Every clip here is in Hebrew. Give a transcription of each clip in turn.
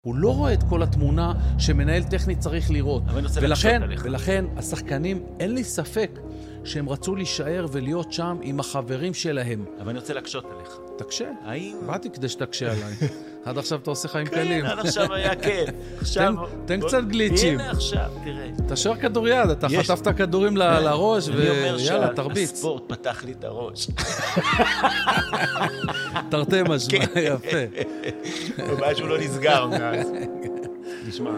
הוא לא רואה את כל התמונה שמנהל טכני צריך לראות. ולכן השחקנים, אין לי ספק שהם רצו להישאר ולהיות שם עם החברים שלהם. אבל אני רוצה לקשות עליך. תקשה. באתי כדי שתקשה עליי. עד עכשיו אתה עושה חיים קלים. כן, עד עכשיו היה כן. תן קצת גליצ'ים. הנה עכשיו, תראה. תשאר כדור יד, אתה חטפת כדורים לראש ויאללה, תרביץ. הספורט פתח לי את הראש. תרתי משמע, יפה. משהו לא נסגר מאז. נשמע.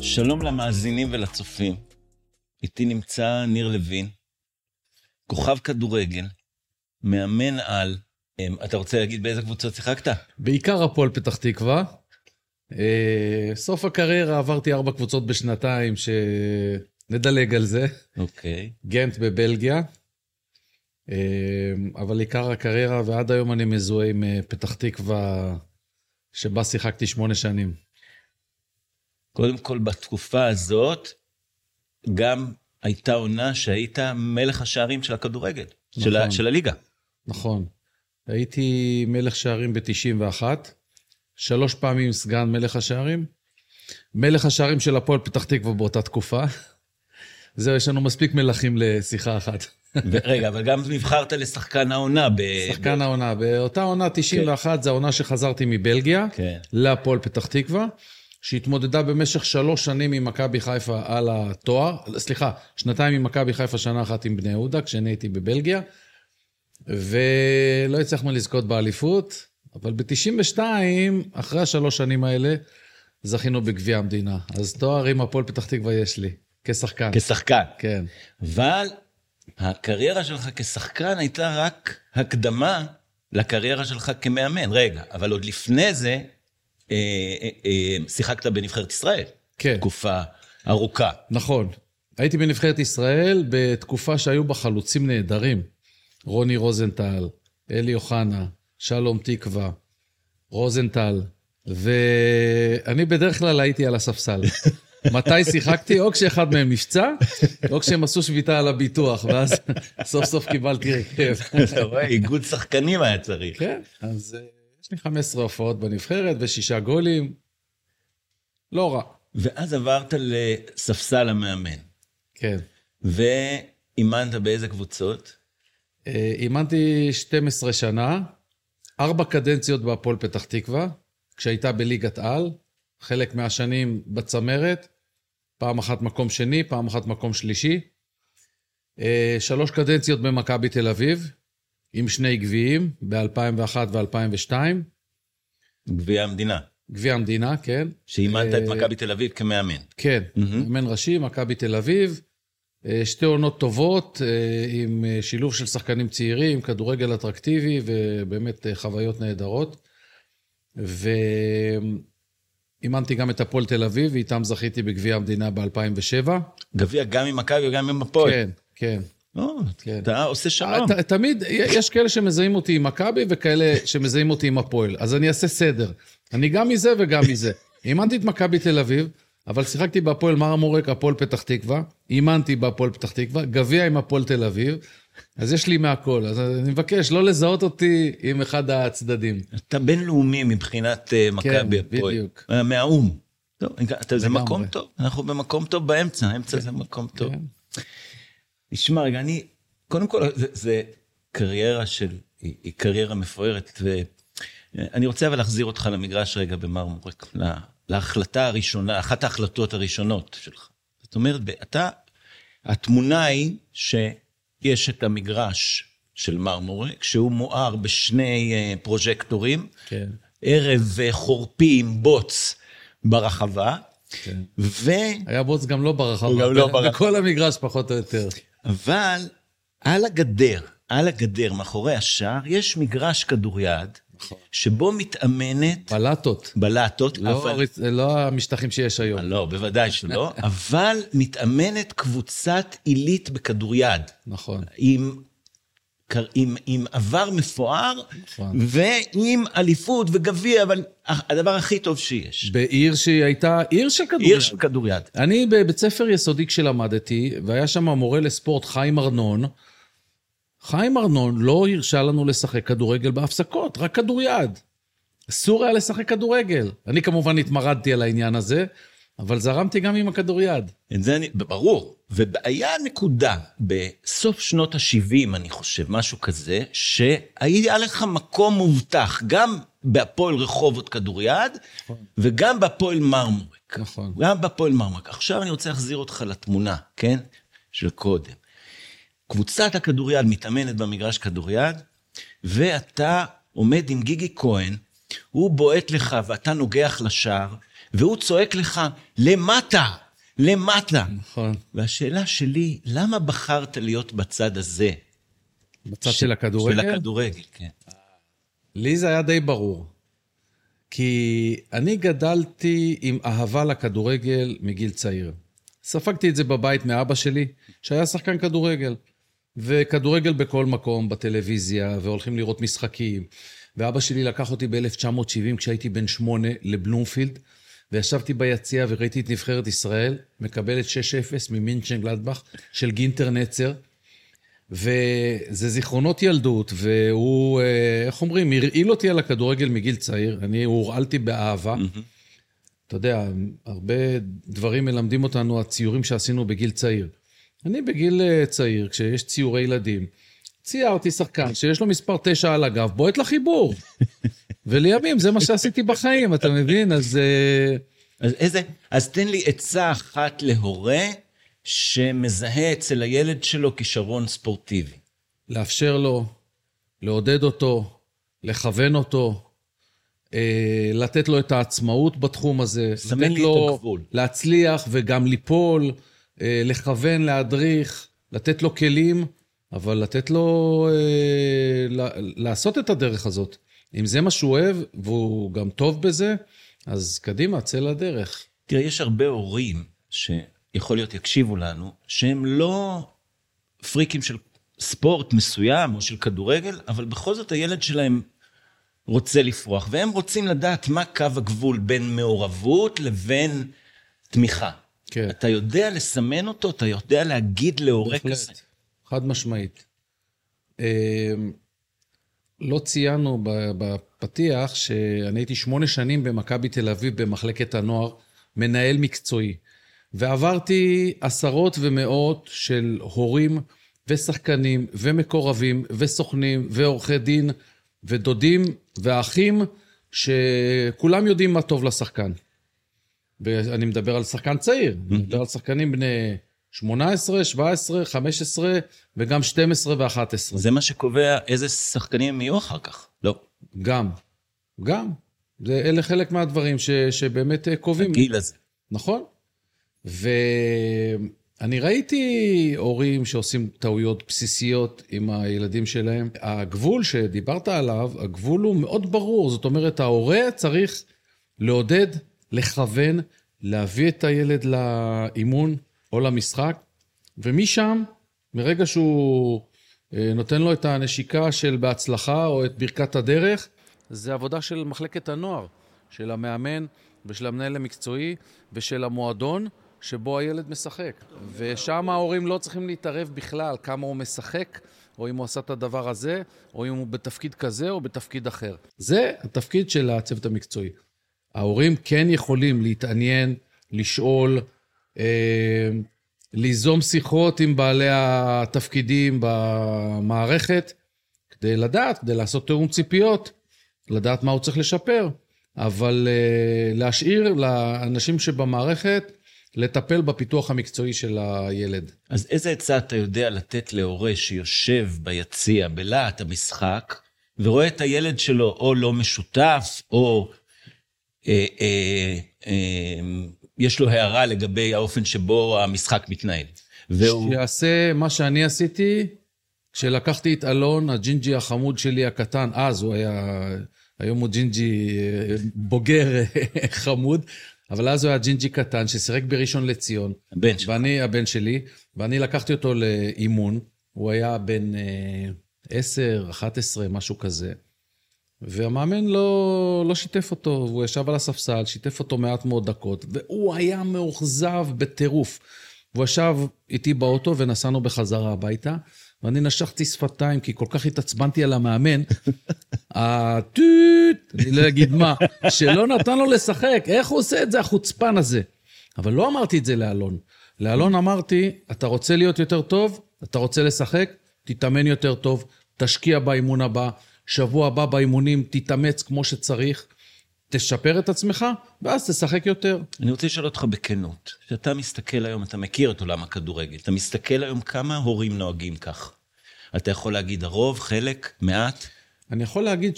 שלום למאזינים ולצופים. איתי נמצא ניר לוין. כוכב כדורגל, מאמן על, אתה רוצה להגיד באיזה קבוצות שיחקת? בעיקר הפועל פתח תקווה. סוף הקריירה עברתי 4 קבוצות בשנתיים, שנדלג על זה. אוקיי. גנט בבלגיה. אבל עיקר הקריירה, ועד היום אני מזוהה עם פתח תקווה, שבה שיחקתי 8 שנים. קודם כל, בתקופה הזאת, גם הייתה עונה שהיית מלך השערים של הכדורגל, נכון. של הליגה. נכון. הייתי מלך שערים ב-91, 3 פעמים סגן מלך השערים, של הפועל פתח תקווה באותה תקופה. זהו, יש לנו מספיק מלכים לשיחה אחת. רגע, אבל גם נבחרת לשחקן העונה. שחקן העונה, באותה עונה 91, כן. זו העונה שחזרתי מבלגיה, כן. לפועל פתח תקווה. שהתמודדה במשך 3 שנים עם מכבי חיפה על התואר, סליחה, 2 עם מכבי חיפה, שנה אחת עם בני יהודה, כשאני הייתי בבלגיה, ולא הצלחנו לזכות באליפות, אבל ב-92, אחרי ה3 שנים האלה, זכינו בגביע המדינה. אז תואר עם הפועל פתח תקווה יש לי, כשחקן. כשחקן. כן. אבל הקריירה שלך כשחקן הייתה רק הקדמה לקריירה שלך כמאמן. רגע, אבל עוד לפני זה, שיחקת בנבחרת ישראל, כן. תקופה ארוכה. נכון, הייתי בנבחרת ישראל בתקופה שהיו בה חלוצים נהדרים, רוני רוזנטל, אלי אוחנה, שלום תקווה, רוזנטל, ואני בדרך כלל הייתי על הספסל. מתי שיחקתי? או כשאחד מהם נפצע, או כשהם עשו שביתה על הביטוח, ואז סוף סוף קיבלתי רכב. אתה רואה, איגוד שחקנים היה צריך. כן, אז... יש לי 15 הופעות בנבחרת ו6 גולים, לא רע. ואז עברת לספסל המאמן. כן. ואימנת באיזה קבוצות? אימנתי 12 שנה, 4 קדנציות בהפועל פתח תקווה, כשהייתה בליגת על, חלק מהשנים בצמרת, פעם אחת מקום שני, פעם אחת מקום שלישי, 3 קדנציות במכבי תל אביב, עם 2 גביעים, ב-2001 ו-2002. גביע המדינה. גביע המדינה, כן. שאימנת את מכבי תל אביב כמאמן. כן, מאמן ראשי, מכבי תל אביב. 2 עונות טובות, עם שילוב של שחקנים צעירים, כדורגל אטרקטיבי, ובאמת חוויות נהדרות. ואימנתי גם את הפועל תל אביב, ואיתם זכיתי בגביע המדינה ב-2007. גביע גם עם מכבי וגם עם הפועל. כן, כן. אתה עושה שלום. תמיד יש כאלה שמזהים אותי עם מכבי וכאלה שמזהים אותי עם הפועל, אז אני אעשה סדר, אני גם מזה וגם מזה. אימנתי את מכבי תל אביב, אבל שיחקתי בהפועל מרמורק, הפועל פתח תקווה, אימנתי בהפועל פתח תקווה, גביע עם הפועל תל אביב, אז יש לי מהכל. אז אני מבקש לא לזהות אותי עם אחד הצדדים. אתה בינלאומי מבחינת מכבי הפועל, מהאום. זה מקום טוב, אנחנו במקום טוב באמצע, האמצע זה מקום טוב. נשמע, רגע, אני, קודם כל, זה קריירה של, היא קריירה מפוארת, ואני רוצה אבל להחזיר אותך למגרש רגע במרמורק, להחלטה הראשונה, אחת ההחלטות הראשונות שלך. זאת אומרת, אתה, התמונה היא שיש את המגרש של מרמורק, שהוא מואר ב2 פרוז'קטורים, כן. ערב חורפי עם בוץ ברחבה, כן. היה בוץ גם לא ברחבה, בכל המגרש פחות או יותר. אבל על הגדר, מאחורי השער, יש מגרש כדוריד, שבו מתאמנת... בלטות. לא המשטחים שיש היום. לא, בוודאי שלא, אבל מתאמנת קבוצת עילית בכדוריד. נכון. עם עבר מפואר, ועם אליפות וגביע, אבל הדבר הכי טוב שיש. בעיר שהיא הייתה עיר של כדוריד. עיר של כדוריד. אני בבית ספר יסודי כשלמדתי, והיה שם המורה לספורט חיים ארנון, חיים ארנון לא הרשה לנו לשחק כדורגל בהפסקות, רק כדור יד. אסור היה לשחק כדורגל. אני כמובן התמרדתי על העניין הזה, אבל זרמתי גם עם הכדור יד. את זה אני, ברור. והיה נקודה בסוף שנות ה-70, אני חושב, משהו כזה, שהיה לך מקום מובטח, גם בהפועל רחובות כדור יד, נכון. וגם בהפועל מרמורק. נכון. גם בהפועל מרמורק. עכשיו אני רוצה להחזיר אותך לתמונה, כן? של קודם. קבוצת הכדוריד מתאמנת במגרש כדוריד, ואתה עומד עם גיגי כהן, הוא בועט לך ואתה נוגח לשער, והוא צועק לך למטה, למטה. נכון. והשאלה שלי, למה בחרת להיות בצד הזה? בצד של הכדורגל? של הכדורגל, כן. לי זה היה די ברור. כי אני גדלתי עם אהבה לכדורגל מגיל צעיר. ספגתי את זה בבית מאבא שלי, שהיה שחקן כדורגל. וכדורגל בכל מקום, בטלוויזיה, והולכים לראות משחקים. ואבא שלי לקח אותי ב-1970, כשהייתי בן 8 לבלומפילד, וישבתי ביציע וראיתי את נבחרת ישראל, מקבלת 6-0 ממינצ'ן גלדבך, של גינטר נצר, וזה זיכרונות ילדות, והוא, איך אומרים, הרעיל אותי על הכדורגל מגיל צעיר, אני הורעלתי באהבה, אתה יודע, הרבה דברים מלמדים אותנו, הציורים שעשינו בגיל צעיר, אני בגיל צעיר, כשיש ציורי ילדים, ציירתי שחקן שיש לו מספר 9 על הגב, בועט לחיבור. ולימים, זה מה שעשיתי בחיים, אתה מבין? אז תן לי עצה אחת להורה, שמזהה אצל הילד שלו כישרון ספורטיבי. לאפשר לו, לעודד אותו, לכוון אותו, לתת לו את העצמאות בתחום הזה, לתת לו להצליח וגם ליפול, לכוון, להדריך, לתת לו כלים, אבל לתת לו לעשות את הדרך הזאת. אם זה מה שהוא אוהב, והוא גם טוב בזה, אז קדימה, צא לדרך. תראה, יש הרבה הורים שיכול להיות יקשיבו לנו, שהם לא פריקים של ספורט מסוים או של כדורגל, אבל בכל זאת הילד שלהם רוצה לפרוח, והם רוצים לדעת מה קו הגבול בין מעורבות לבין תמיכה. כן. אתה יודע לסמן אותו, אתה יודע להגיד להורא כזה. חד משמעית. לא ציינו בפתיח שאני הייתי 8 שנים במכבי תל אביב במחלקת הנוער, מנהל מקצועי. ועברתי עשרות ומאות של הורים ושחקנים ומקורבים וסוכנים ועורכי דין ודודים ואחים שכולם יודעים מה טוב לשחקן. ואני מדבר על שחקן צעיר, אני מדבר על שחקנים בני 18, 17, 15, וגם 12 ו-11. זה מה שקובע איזה שחקנים יהיו אחר כך, לא? גם. זה אלה חלק מהדברים שבאמת קובעים. הגיל הזה. נכון. ואני ראיתי הורים שעושים טעויות בסיסיות עם הילדים שלהם. הגבול שדיברת עליו, הגבול הוא מאוד ברור. זאת אומרת, ההורה צריך לעודד, לכוון, להביא את הילד לאימון או למשחק, ומשם, מרגע שהוא נותן לו את הנשיקה של בהצלחה או את ברכת הדרך, זה עבודה של מחלקת הנוער, של המאמן ושל המנהל המקצועי ושל המועדון שבו הילד משחק. ושם ההורים לא צריכים להתערב בכלל כמה הוא משחק, או אם הוא עשה את הדבר הזה, או אם הוא בתפקיד כזה או בתפקיד אחר. זה התפקיד של הצוות המקצועי. ההורים כן יכולים להתעניין, לשאול, ליזום שיחות עם בעלי התפקידים במערכת, כדי לדעת, כדי לעשות תיאום ציפיות, לדעת מה הוא צריך לשפר, אבל להשאיר לאנשים שבמערכת, לטפל בפיתוח המקצועי של הילד. אז איזה עצה אתה יודע לתת להורה שיושב ביציע, בלעת המשחק, ורואה את הילד שלו או לא משותף, או יש לו הערה לגבי האופן שבו המשחק מתנהל. שיעשה מה שאני עשיתי, כשלקחתי את אלון, הג'ינג'י החמוד שלי הקטן, אז הוא היה, היום הוא ג'ינג'י בוגר חמוד, אבל אז הוא היה ג'ינג'י קטן, ששיחק בראשון לציון. הבן שלי, ואני לקחתי אותו לאימון, הוא היה בן 10, 11, משהו כזה. והמאמן לא שיתף אותו, הוא ישב על הספסל, שיתף אותו מעט מאוד דקות, והוא היה מאוכזב בטירוף. הוא ישב איתי באוטו ונסענו בחזרה הביתה, ואני נשכתי שפתיים, כי כל כך התעצבנתי על המאמן, אני לא אגיד מה, שלא נתן לו לשחק, איך הוא עושה את זה, החוצפן הזה. אבל לא אמרתי את זה לאלון. לאלון אמרתי, אתה רוצה להיות יותר טוב, אתה רוצה לשחק, תתאמן יותר טוב, תשקיע באימון הבא, שבוע הבא באימונים, תתאמץ כמו שצריך, תשפר את עצמך, ואז תשחק יותר. אני רוצה לשאול אותך בכנות, שאתה מסתכל היום, אתה מכיר את עולם הכדורגל, אתה מסתכל היום כמה הורים נוהגים כך. אתה יכול להגיד הרוב, חלק, מעט? אני יכול להגיד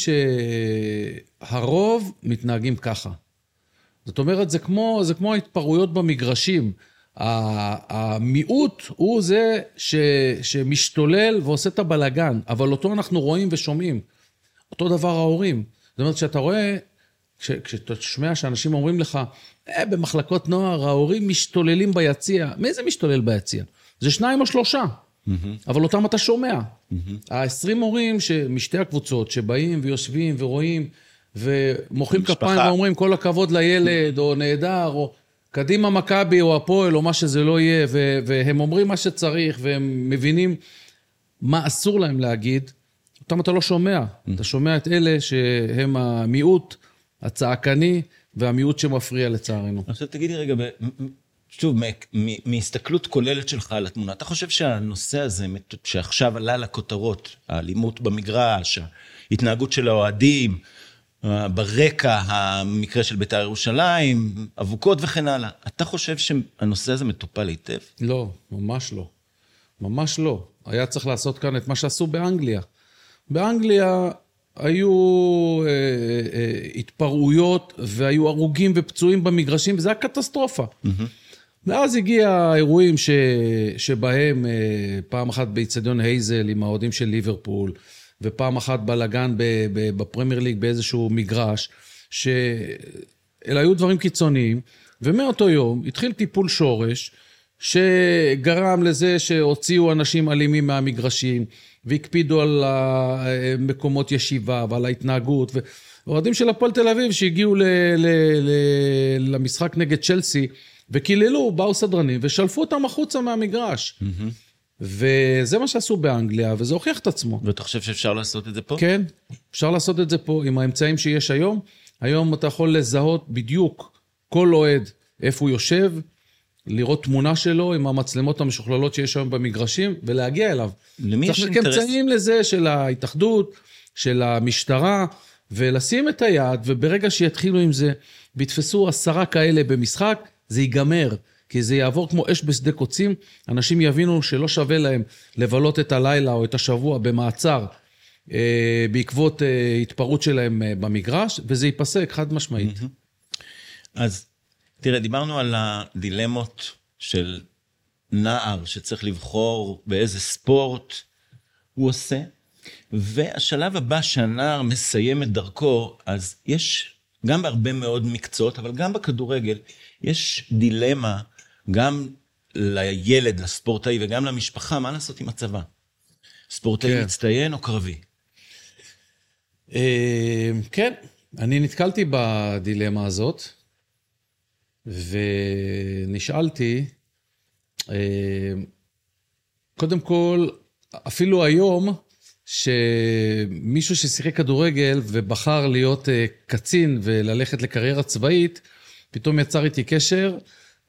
שהרוב מתנהגים ככה. זאת אומרת, זה כמו ההתפרעויות במגרשים. המיעוט הוא זה שמשתולל ועושה את הבלגן, אבל אותו אנחנו רואים ושומעים. אותו דבר ההורים. זאת אומרת, שאתה רואה, כשאתה שומע שאנשים אומרים לך, במחלקות נוער, ההורים משתוללים ביציע. מי זה משתולל ביציע? זה 2 או 3. אבל אותם אתה שומע. 20 הורים משתי הקבוצות, שבאים ויושבים ורואים, ומוחאים כפיים ואומרים, כל הכבוד לילד, או נהדר, או קדימה מכבי, או הפועל, או מה שזה לא יהיה, והם אומרים מה שצריך, והם מבינים מה אסור להם להגיד. אותם אתה לא שומע. אתה שומע את אלה שהם המיעוט, הצעקני, והמיעוט שמפריע לצערנו. עכשיו תגידי רגע, שוב, מהסתכלות כוללת שלך על התמונה, אתה חושב שהנושא הזה, שעכשיו עלה לכותרות, האלימות במגרש, ההתנהגות של האוהדים, ברקע המקרה של בית"ר ירושלים, אבוקות וכן הלאה, אתה חושב שהנושא הזה מטופל היטב? לא, ממש לא. ממש לא. היה צריך לעשות כאן את מה שעשו באנגליה. באנגליה היו התפרעויות, והיו הרוגים ופצועים במגרשים, וזה היה קטסטרופה. ואז הגיע האירועים שבהם, פעם אחת באיצטדיון הייזל עם האוהדים של ליברפול, ופעם אחת בלגן בפרמייר ליג באיזשהו מגרש, שאלה היו דברים קיצוניים, ומאותו יום התחיל טיפול שורש, שגרם לזה שהוציאו אנשים אלימים מהמגרשים, והקפידו על מקומות ישיבה ועל ההתנהגות, ואוהדים של הפועל תל אביב שהגיעו למשחק נגד צ'לסי, וכיללו, באו סדרנים ושלפו אותם החוצה מהמגרש. וזה מה שעשו באנגליה, וזה הוכיח את עצמו. ואתה חושב שאפשר לעשות את זה פה? כן, אפשר לעשות את זה פה עם האמצעים שיש היום. היום אתה יכול לזהות בדיוק כל אוהד איפה הוא יושב, לראות תמונה שלו עם המצלמות המשוכללות שיש היום במגרשים, ולהגיע אליו. למי יש אינטרס? אמצעים לזה של ההתאחדות, של המשטרה, ולשים את היד, וברגע שיתחילו עם זה, בתפסו 10 כאלה במשחק, זה ייגמר. כי זה יעבור כמו אש בשדה קוצים, אנשים יבינו שלא שווה להם לבלות את הלילה או את השבוע במעצר, בעקבות התפרעות שלהם במגרש, וזה ייפסק חד משמעית. אז תראה, דיברנו על הדילמות של נער שצריך לבחור באיזה ספורט הוא עושה, והשלב הבא שהנער מסיים את דרכו, אז יש גם בהרבה מאוד מקצועות, אבל גם בכדורגל, יש דילמה גם לילד, לספורטאי וגם למשפחה, מה לעשות עם הצבא? ספורטאי מצטיין או קרבי? כן, אני נתקלתי בדילמה הזאת, ונשאלתי, קודם כל, אפילו היום, שמישהו ששיחק כדורגל ובחר להיות קצין וללכת לקריירה צבאית, פתאום יצר איתי קשר,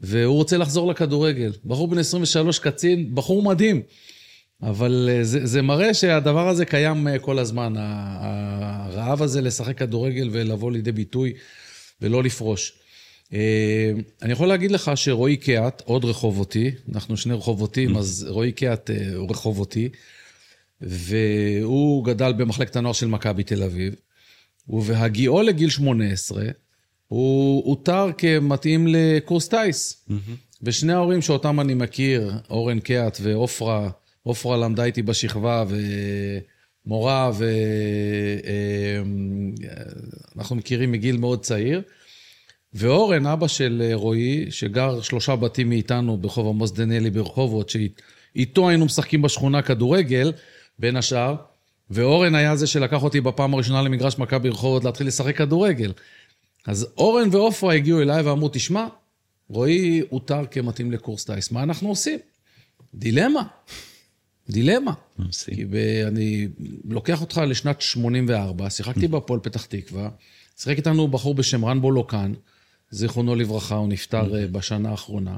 והוא רוצה לחזור לכדורגל. בחור בן 23 קצין, בחור מדהים. אבל זה מראה שהדבר הזה קיים כל הזמן. הרעב הזה לשחק כדורגל ולבוא לידי ביטוי ולא לפרוש. אני יכול להגיד לך שרועי קאט, עוד רחובותי, אנחנו שני רחובותים, אז רועי קאט הוא רחובותי, והוא גדל במחלקת הנוער של מכבי תל אביב, ובהגיעו לגיל 18, הוא הותר כמתאים לקורס טייס. ושני ההורים שאותם אני מכיר, אורן קאט ואופרה, אופרה למדה איתי בשכבה ומורה, ואנחנו מכירים מגיל מאוד צעיר, ואורן, אבא של רועי, שגר 3 בתים מאיתנו ברחוב עמוס דניאלי ברחובות, שאיתו היינו משחקים בשכונה כדורגל, בין השאר, ואורן היה זה שלקח אותי בפעם הראשונה למגרש מכבי ברחובות להתחיל לשחק כדורגל. אז אורן ואופרה הגיעו אליי ואמרו, תשמע, רועי הותר כמתאים לקורס טייס, מה אנחנו עושים? דילמה. דילמה. כי אני לוקח אותך לשנת 84, שיחקתי בפועל פתח תקווה, שיחק איתנו בחור בשם רן בולוקן, זיכרונו לברכה, הוא נפטר בשנה האחרונה.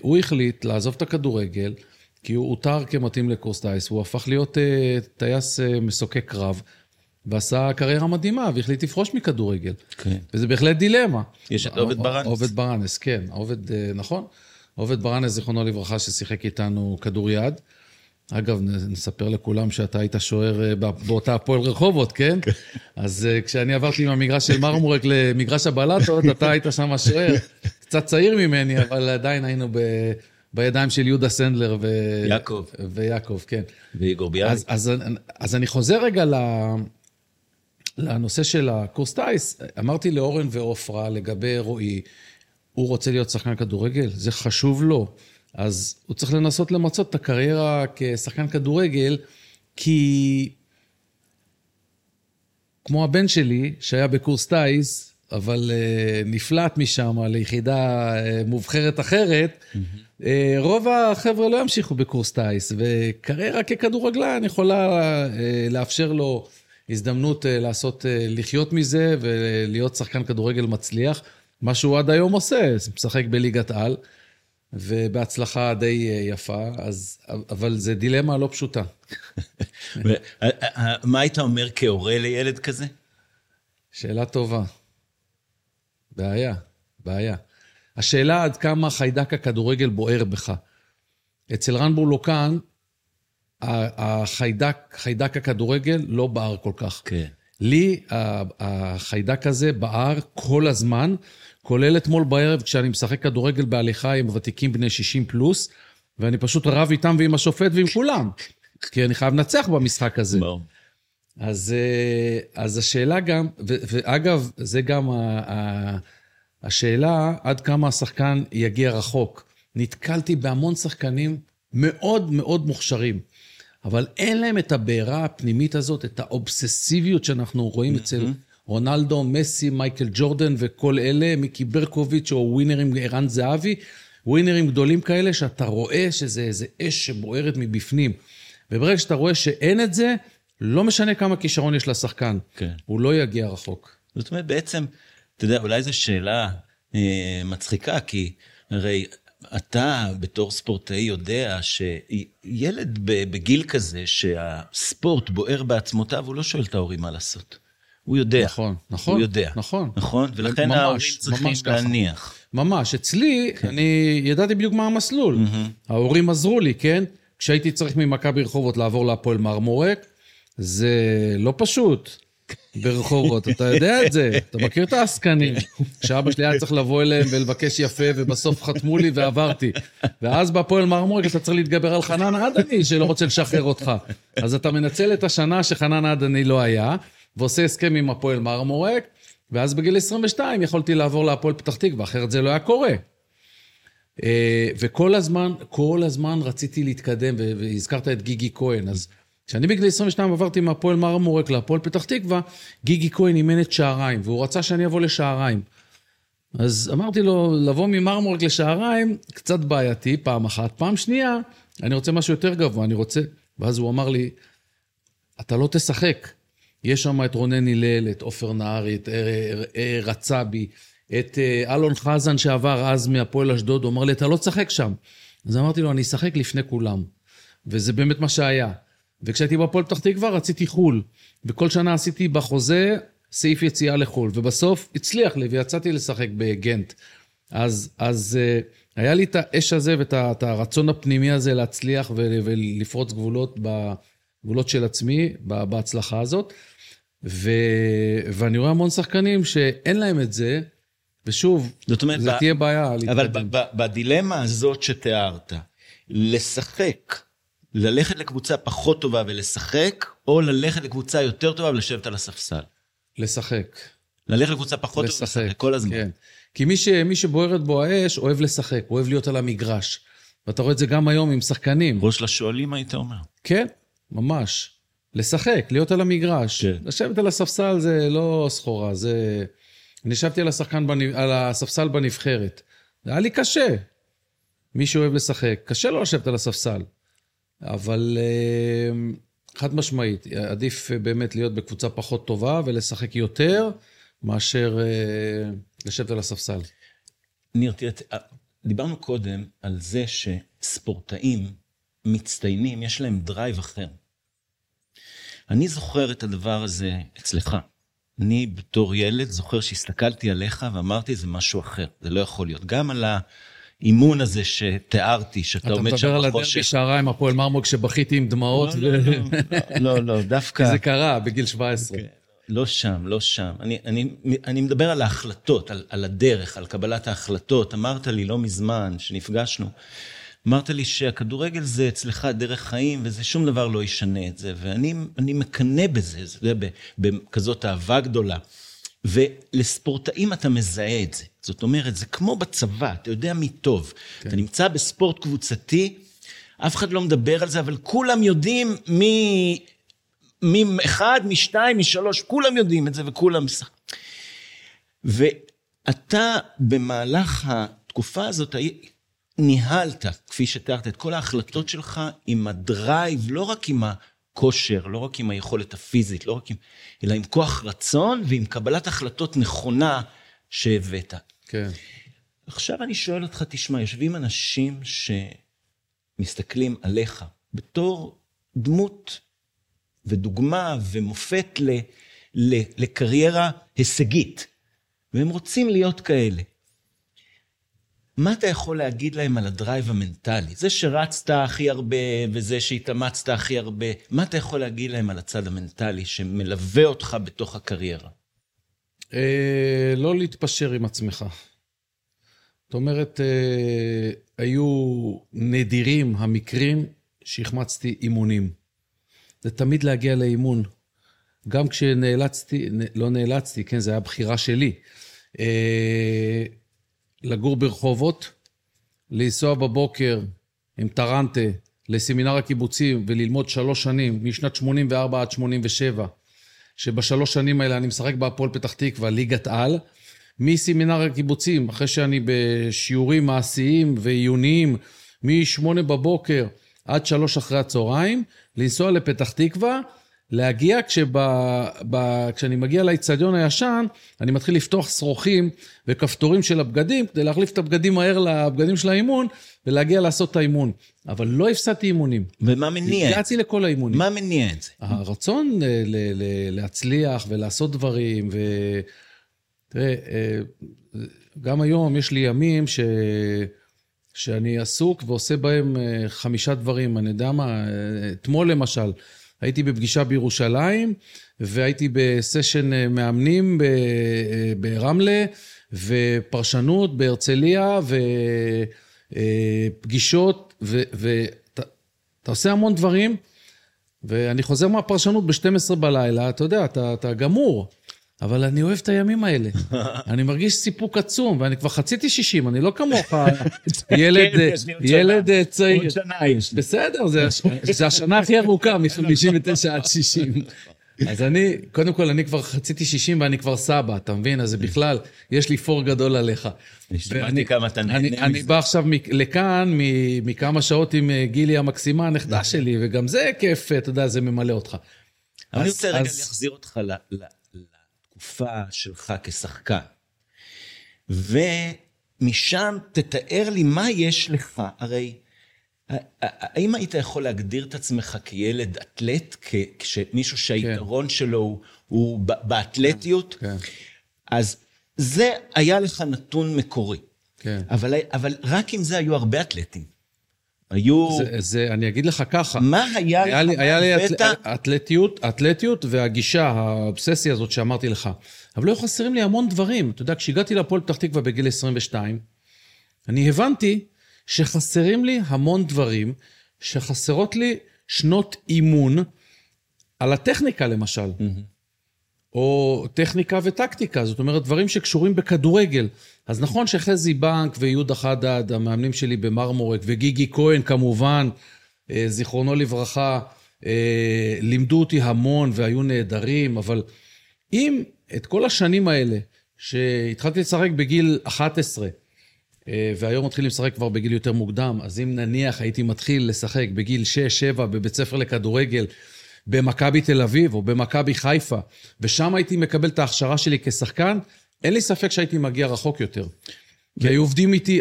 הוא החליט לעזוב את הכדורגל, כי הוא הותר כמתאים לקורס טייס, הוא הפך להיות טייס מסוקי קרב, ועשה קריירה מדהימה, והחליט לפרוש מכדורגל. וזה בהחלט דילמה. יש את עובד ברנס. עובד ברנס, כן. עובד, נכון? עובד ברנס, זיכרונו לברכה, ששיחק איתנו כדור יד. אגב, נספר לכולם שאתה היית שוער באותה הפועל רחובות, כן? אז כשאני עברתי מהמגרש של מרמורק למגרש הבלטות, אתה היית שם השוער. קצת צעיר ממני, אבל עדיין היינו בידיים של יהודה סנדלר ויעקב, כן. ואיגור ביאלי. אז אני חוזר רגע לנושא של הקורס טייס. אמרתי לאורן ואופרה לגבי רועי, הוא רוצה להיות שחקן כדורגל, זה חשוב לו. אז הוא צריך לנסות למצות את הקריירה כשחקן כדורגל, כי כמו הבן שלי, שהיה בקורס טייס, אבל נפלט משם ליחידה מובחרת אחרת, רוב החבר'ה לא ימשיכו בקורס טייס, וקריירה ככדורגלן יכולה לאפשר לו הזדמנות לחיות מזה, ולהיות שחקן כדורגל מצליח, מה שהוא עד היום עושה, משחק בליגת על, ובהצלחה די יפה, אבל זה דילמה לא פשוטה. מה היית אומר כהורה לילד כזה? שאלה טובה. בעיה. השאלה עד כמה חיידק הכדורגל בוער בך. אצל רן בולוקן, חיידק הכדורגל לא בער כל כך. לי החיידק הזה בער כל הזמן, כולל אתמול בערב, כשאני משחק כדורגל בהליכה עם ותיקים בני 60 פלוס, ואני פשוט רב איתם ועם השופט ועם כולם, כי אני חייב נצח במשחק הזה. אז השאלה גם, ואגב, זה גם השאלה, עד כמה השחקן יגיע רחוק. נתקלתי בהמון שחקנים מאוד מאוד מוכשרים, אבל אין להם את הבעירה הפנימית הזאת, את האובססיביות שאנחנו רואים אצל רונלדו, מסי, מייקל ג'ורדן וכל אלה, מיקי ברקוביץ' או ווינרים, ערן זהבי, ווינרים גדולים כאלה, שאתה רואה שזה איזה אש שבוערת מבפנים. וברגע שאתה רואה שאין את זה, לא משנה כמה כישרון יש לשחקן. כן. הוא לא יגיע רחוק. זאת אומרת, בעצם, אתה יודע, אולי זו שאלה מצחיקה, כי הרי אתה בתור ספורטאי יודע שילד בגיל כזה, שהספורט בוער בעצמותיו, הוא לא שואל את ההורים מה לעשות. הוא יודע. נכון. ולכן ההורים צריכים להניח. ממש, אצלי, אני ידעתי בדיוק מה המסלול. ההורים עזרו לי, כן? כשהייתי צריך ממכבי רחובות לעבור להפועל מרמורק, זה לא פשוט ברחובות, אתה יודע את זה, אתה מכיר את העסקנים, כשאבא שלי היה צריך לבוא אליהם ולבקש יפה, ובסוף חתמו לי ועברתי, ואז בהפועל מרמורק אתה צריך להתגבר על חנן עדני, שלא רוצה לשחרר אותך, אז אתה מנצל את השנה שחנן עדני לא היה, ועושה הסכם עם הפועל מרמורק, ואז בגיל 22 יכולתי לעבור להפועל פתח תקווה, אחרת זה לא היה קורה. וכל הזמן רציתי להתקדם, והזכרת את גיגי כהן, אז כשאני בגיל 22 עברתי מהפועל מרמורק להפועל פתח תקווה, גיגי כהן אימן את שעריים, והוא רצה שאני אבוא לשעריים. אז אמרתי לו, לבוא ממרמורק לשעריים, קצת בעייתי, פעם אחת, פעם שנייה, אני רוצה משהו יותר גבוה, ואז הוא אמר לי, אתה לא תשחק, יש שם את רונן הלל, את עופר נהרי, את רצבי, את אלון חזן שעבר אז מהפועל אשדוד, הוא אמר לי, אתה לא תשחק שם. אז אמרתי לו, אני אשחק לפני כולם, וזה באמת מה שהיה. וכשהייתי בפועל פתח תקווה, רציתי חול, וכל שנה עשיתי בחוזה סעיף יציאה לחול, ובסוף הצליח לי, ויצאתי לשחק בגנט. אז היה לי את האש הזה, ואת הרצון הפנימי הזה להצליח, ולפרוץ גבולות גבולות של עצמי, בהצלחה הזאת, ואני רואה המון שחקנים שאין להם את זה, ושוב, זה תהיה בעיה. אבל בדילמה הזאת שתיארת, לשחק, ללכת לקבוצה פחות טובה ולשחק, או ללכת לקבוצה יותר טובה ולשבת על הספסל? לשחק. ללכת לקבוצה פחות טובה ולשחק כל הזמן. כן. כי מי שבוערת בו האש, אוהב לשחק, אוהב להיות על המגרש. ואתה רואה את זה גם היום עם שחקנים. ראש לשואלים היית אומר. כן. ממש, לשחק, להיות על המגרש, כן. לשבת על הספסל זה לא סחורה, זה... אני ישבתי על הספסל בנבחרת, זה היה לי קשה, מי שאוהב לשחק, קשה לא לשבת על הספסל, אבל חד משמעית, עדיף באמת להיות בקבוצה פחות טובה ולשחק יותר, מאשר לשבת על הספסל. ניר, תראה, דיברנו קודם על זה שספורטאים מצטיינים, יש להם דרייב אחר. אני זוכר את הדבר הזה אצלך. אני בתור ילד זוכר שהסתכלתי עליך ואמרתי, זה משהו אחר, זה לא יכול להיות. גם על האימון הזה שתיארתי, שאתה עומד שם בחושך. אתה מדבר על הדרבי שעריים, הפועל מרמורק, שבכיתי עם דמעות. לא, דווקא. זה קרה בגיל 17. לא שם. אני מדבר על ההחלטות, על הדרך, על קבלת ההחלטות. אמרת לי לא מזמן שנפגשנו, אמרת לי שהכדורגל זה אצלך דרך חיים, וזה שום דבר לא ישנה את זה, ואני מקנה בזה, זה בכזאת אהבה גדולה. ולספורטאים אתה מזהה את זה. זאת אומרת, זה כמו בצבא, אתה יודע מי טוב. כן. אתה נמצא בספורט קבוצתי, אף אחד לא מדבר על זה, אבל כולם יודעים מי אחד, מי שתיים, מי שלוש, כולם יודעים את זה, וכולם... ואתה במהלך התקופה הזאת, ניהלת, כפי שתיארת, את כל ההחלטות שלך עם הדרייב, לא רק עם הכושר, לא רק עם היכולת הפיזית, לא רק עם, אלא עם כוח רצון ועם קבלת החלטות נכונה שהבאת. כן. עכשיו אני שואל אותך, תשמע, יושבים אנשים שמסתכלים עליך בתור דמות ודוגמה ומופת לקריירה הישגית, והם רוצים להיות כאלה. מה אתה יכול להגיד להם על הדרייב המנטלי? זה שרצת הכי הרבה, וזה שהתאמצת הכי הרבה, מה אתה יכול להגיד להם על הצד המנטלי, שמלווה אותך בתוך הקריירה? לא להתפשר עם עצמך. זאת אומרת, היו נדירים המקרים שהחמצתי אימונים. זה תמיד להגיע לאימון. גם כשנאלצתי, לא נאלצתי, כן, זה היה בחירה שלי. לגור ברחובות, לנסוע בבוקר עם טרנטה לסמינר הקיבוצים וללמוד 3 שנים, משנת 84 עד 87, שב3 שנים האלה אני משחק בהפועל פתח תקווה, ליגת על, מסמינר הקיבוצים, אחרי שאני בשיעורים מעשיים ועיוניים, מ8 בבוקר עד 3 אחרי הצהריים, לנסוע לפתח תקווה, להגיע כשאני מגיע לאצטדיון הישן, אני מתחיל לפתוח שרוכים וכפתורים של הבגדים, כדי להחליף את הבגדים מהר לבגדים של האימון, ולהגיע לעשות את האימון. אבל לא הפסדתי אימונים. ומה מניע? הגעתי לכל האימונים. מה מניע את זה? הרצון להצליח ולעשות דברים, ותראה, גם היום יש לי ימים שאני עסוק ועושה בהם 5 דברים, אני יודע מה, אתמול למשל, הייתי בפגישה בירושלים, והייתי בסשן מאמנים ברמלה, ופרשנות בהרצליה, ופגישות, ואתה עושה המון דברים, ואני חוזר מהפרשנות ב-12 בלילה, אתה יודע, אתה גמור, אבל אני אוהב את הימים האלה. אני מרגיש סיפוק עצום, ואני כבר חציתי 60, אני לא כמוך ילד צעיר. עוד שנה יש. בסדר, זה השנה הכי ארוכה, מ-59 עד 60. אז אני, קודם כל, אני כבר חציתי 60, ואני כבר סבא, אתה מבין? אז בכלל, יש לי פור גדול עליך. נשתמעתי כמה אתה נהנה מזה. אני בא עכשיו לכאן, מכמה שעות עם גילי המקסימה, הנכדה שלי, וגם זה כיף, אתה יודע, זה ממלא אותך. אבל אני רוצה רגע להחזיר אותך תקופה שלך כשחקן, ומשם תתאר לי מה יש לך. הרי האם היית יכול להגדיר את עצמך כילד אתלט, כשמישהו שהיתרון שלו הוא באתלטיות? אז זה היה לך נתון מקורי, אבל רק עם זה היו הרבה אתלטים. אני אגיד לך ככה. מה היה לך? היה לי אתלטיות והגישה, האובססיה הזאת שאמרתי לך. אבל לא חסרים לי המון דברים. אתה יודע, כשהגעתי לפועל פתח תקווה בגיל 22, אני הבנתי שחסרים לי המון דברים, שחסרות לי שנות אימון, על הטכניקה למשל. או טכניקה וטקטיקה, זאת אומרת, דברים שקשורים בכדורגל. אז נכון שחזי בנק ויהודה חדד, המאמנים שלי במרמורק, וגיגי כהן כמובן, זיכרונו לברכה, לימדו אותי המון והיו נהדרים, אבל אם את כל השנים האלה, שהתחלתי לשחק בגיל 11, והיום מתחילים לשחק כבר בגיל יותר מוקדם, אז אם נניח הייתי מתחיל לשחק בגיל 6-7 בבית ספר לכדורגל, במכבי תל אביב או במכבי חיפה, ושם הייתי מקבל את ההכשרה שלי כשחקן, אין לי ספק שהייתי מגיע רחוק יותר. כי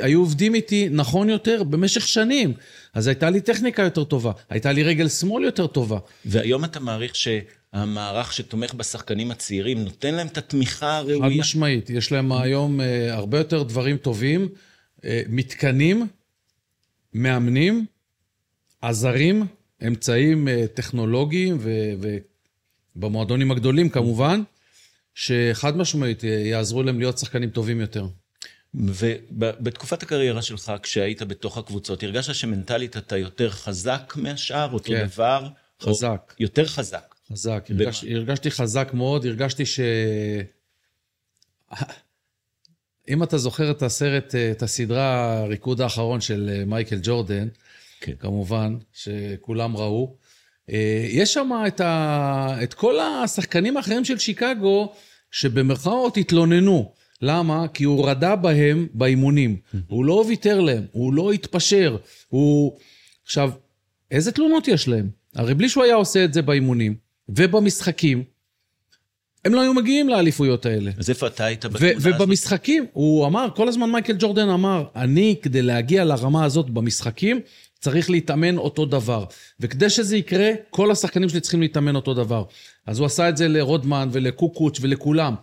היו עובדים איתי נכון יותר במשך שנים, אז הייתה לי טכניקה יותר טובה, הייתה לי רגל שמאל יותר טובה. והיום אתה מעריך שהמערך שתומך בשחקנים הצעירים, נותן להם את התמיכה הראויה? חד משמעית, יש להם היום הרבה יותר דברים טובים, מתקנים, מאמנים, עזרים, אמצעים טכנולוגיים, ובמועדונים הגדולים כמובן, שחד משמעית יעזרו להם להיות שחקנים טובים יותר. ובתקופת הקריירה שלך, כשהיית בתוך הקבוצות, הרגשת שמנטלית אתה יותר חזק מהשאר, אותו דבר? חזק. יותר חזק. חזק. הרגשתי חזק מאוד, הרגשתי ש... אם אתה זוכר את הסרט, את הסדרה הריקוד האחרון של מייקל ג'ורדן, כמובן, שכולם ראו, יש שם את כל השחקנים האחרים של שיקגו, שבמרכאות התלוננו, למה? כי הוא רדה בהם באימונים. הוא לא ויתר להם, הוא לא התפשר. עכשיו, איזה תלונות יש להם? הרי בלי שהוא היה עושה את זה באימונים, ובמשחקים, הם לא היו מגיעים לאליפויות האלה. אז איפה אתה היית בתמונה הזאת? ובמשחקים, הוא אמר, כל הזמן מייקל ג'ורדן אמר, אני כדי להגיע לרמה הזאת במשחקים, צריך להתאמן אותו דבר. וכדי שזה יקרה, כל השחקנים שלי צריכים להתאמן אותו דבר. אז הוא עשה את זה לרודמן ולקוקוץ' ולכולם.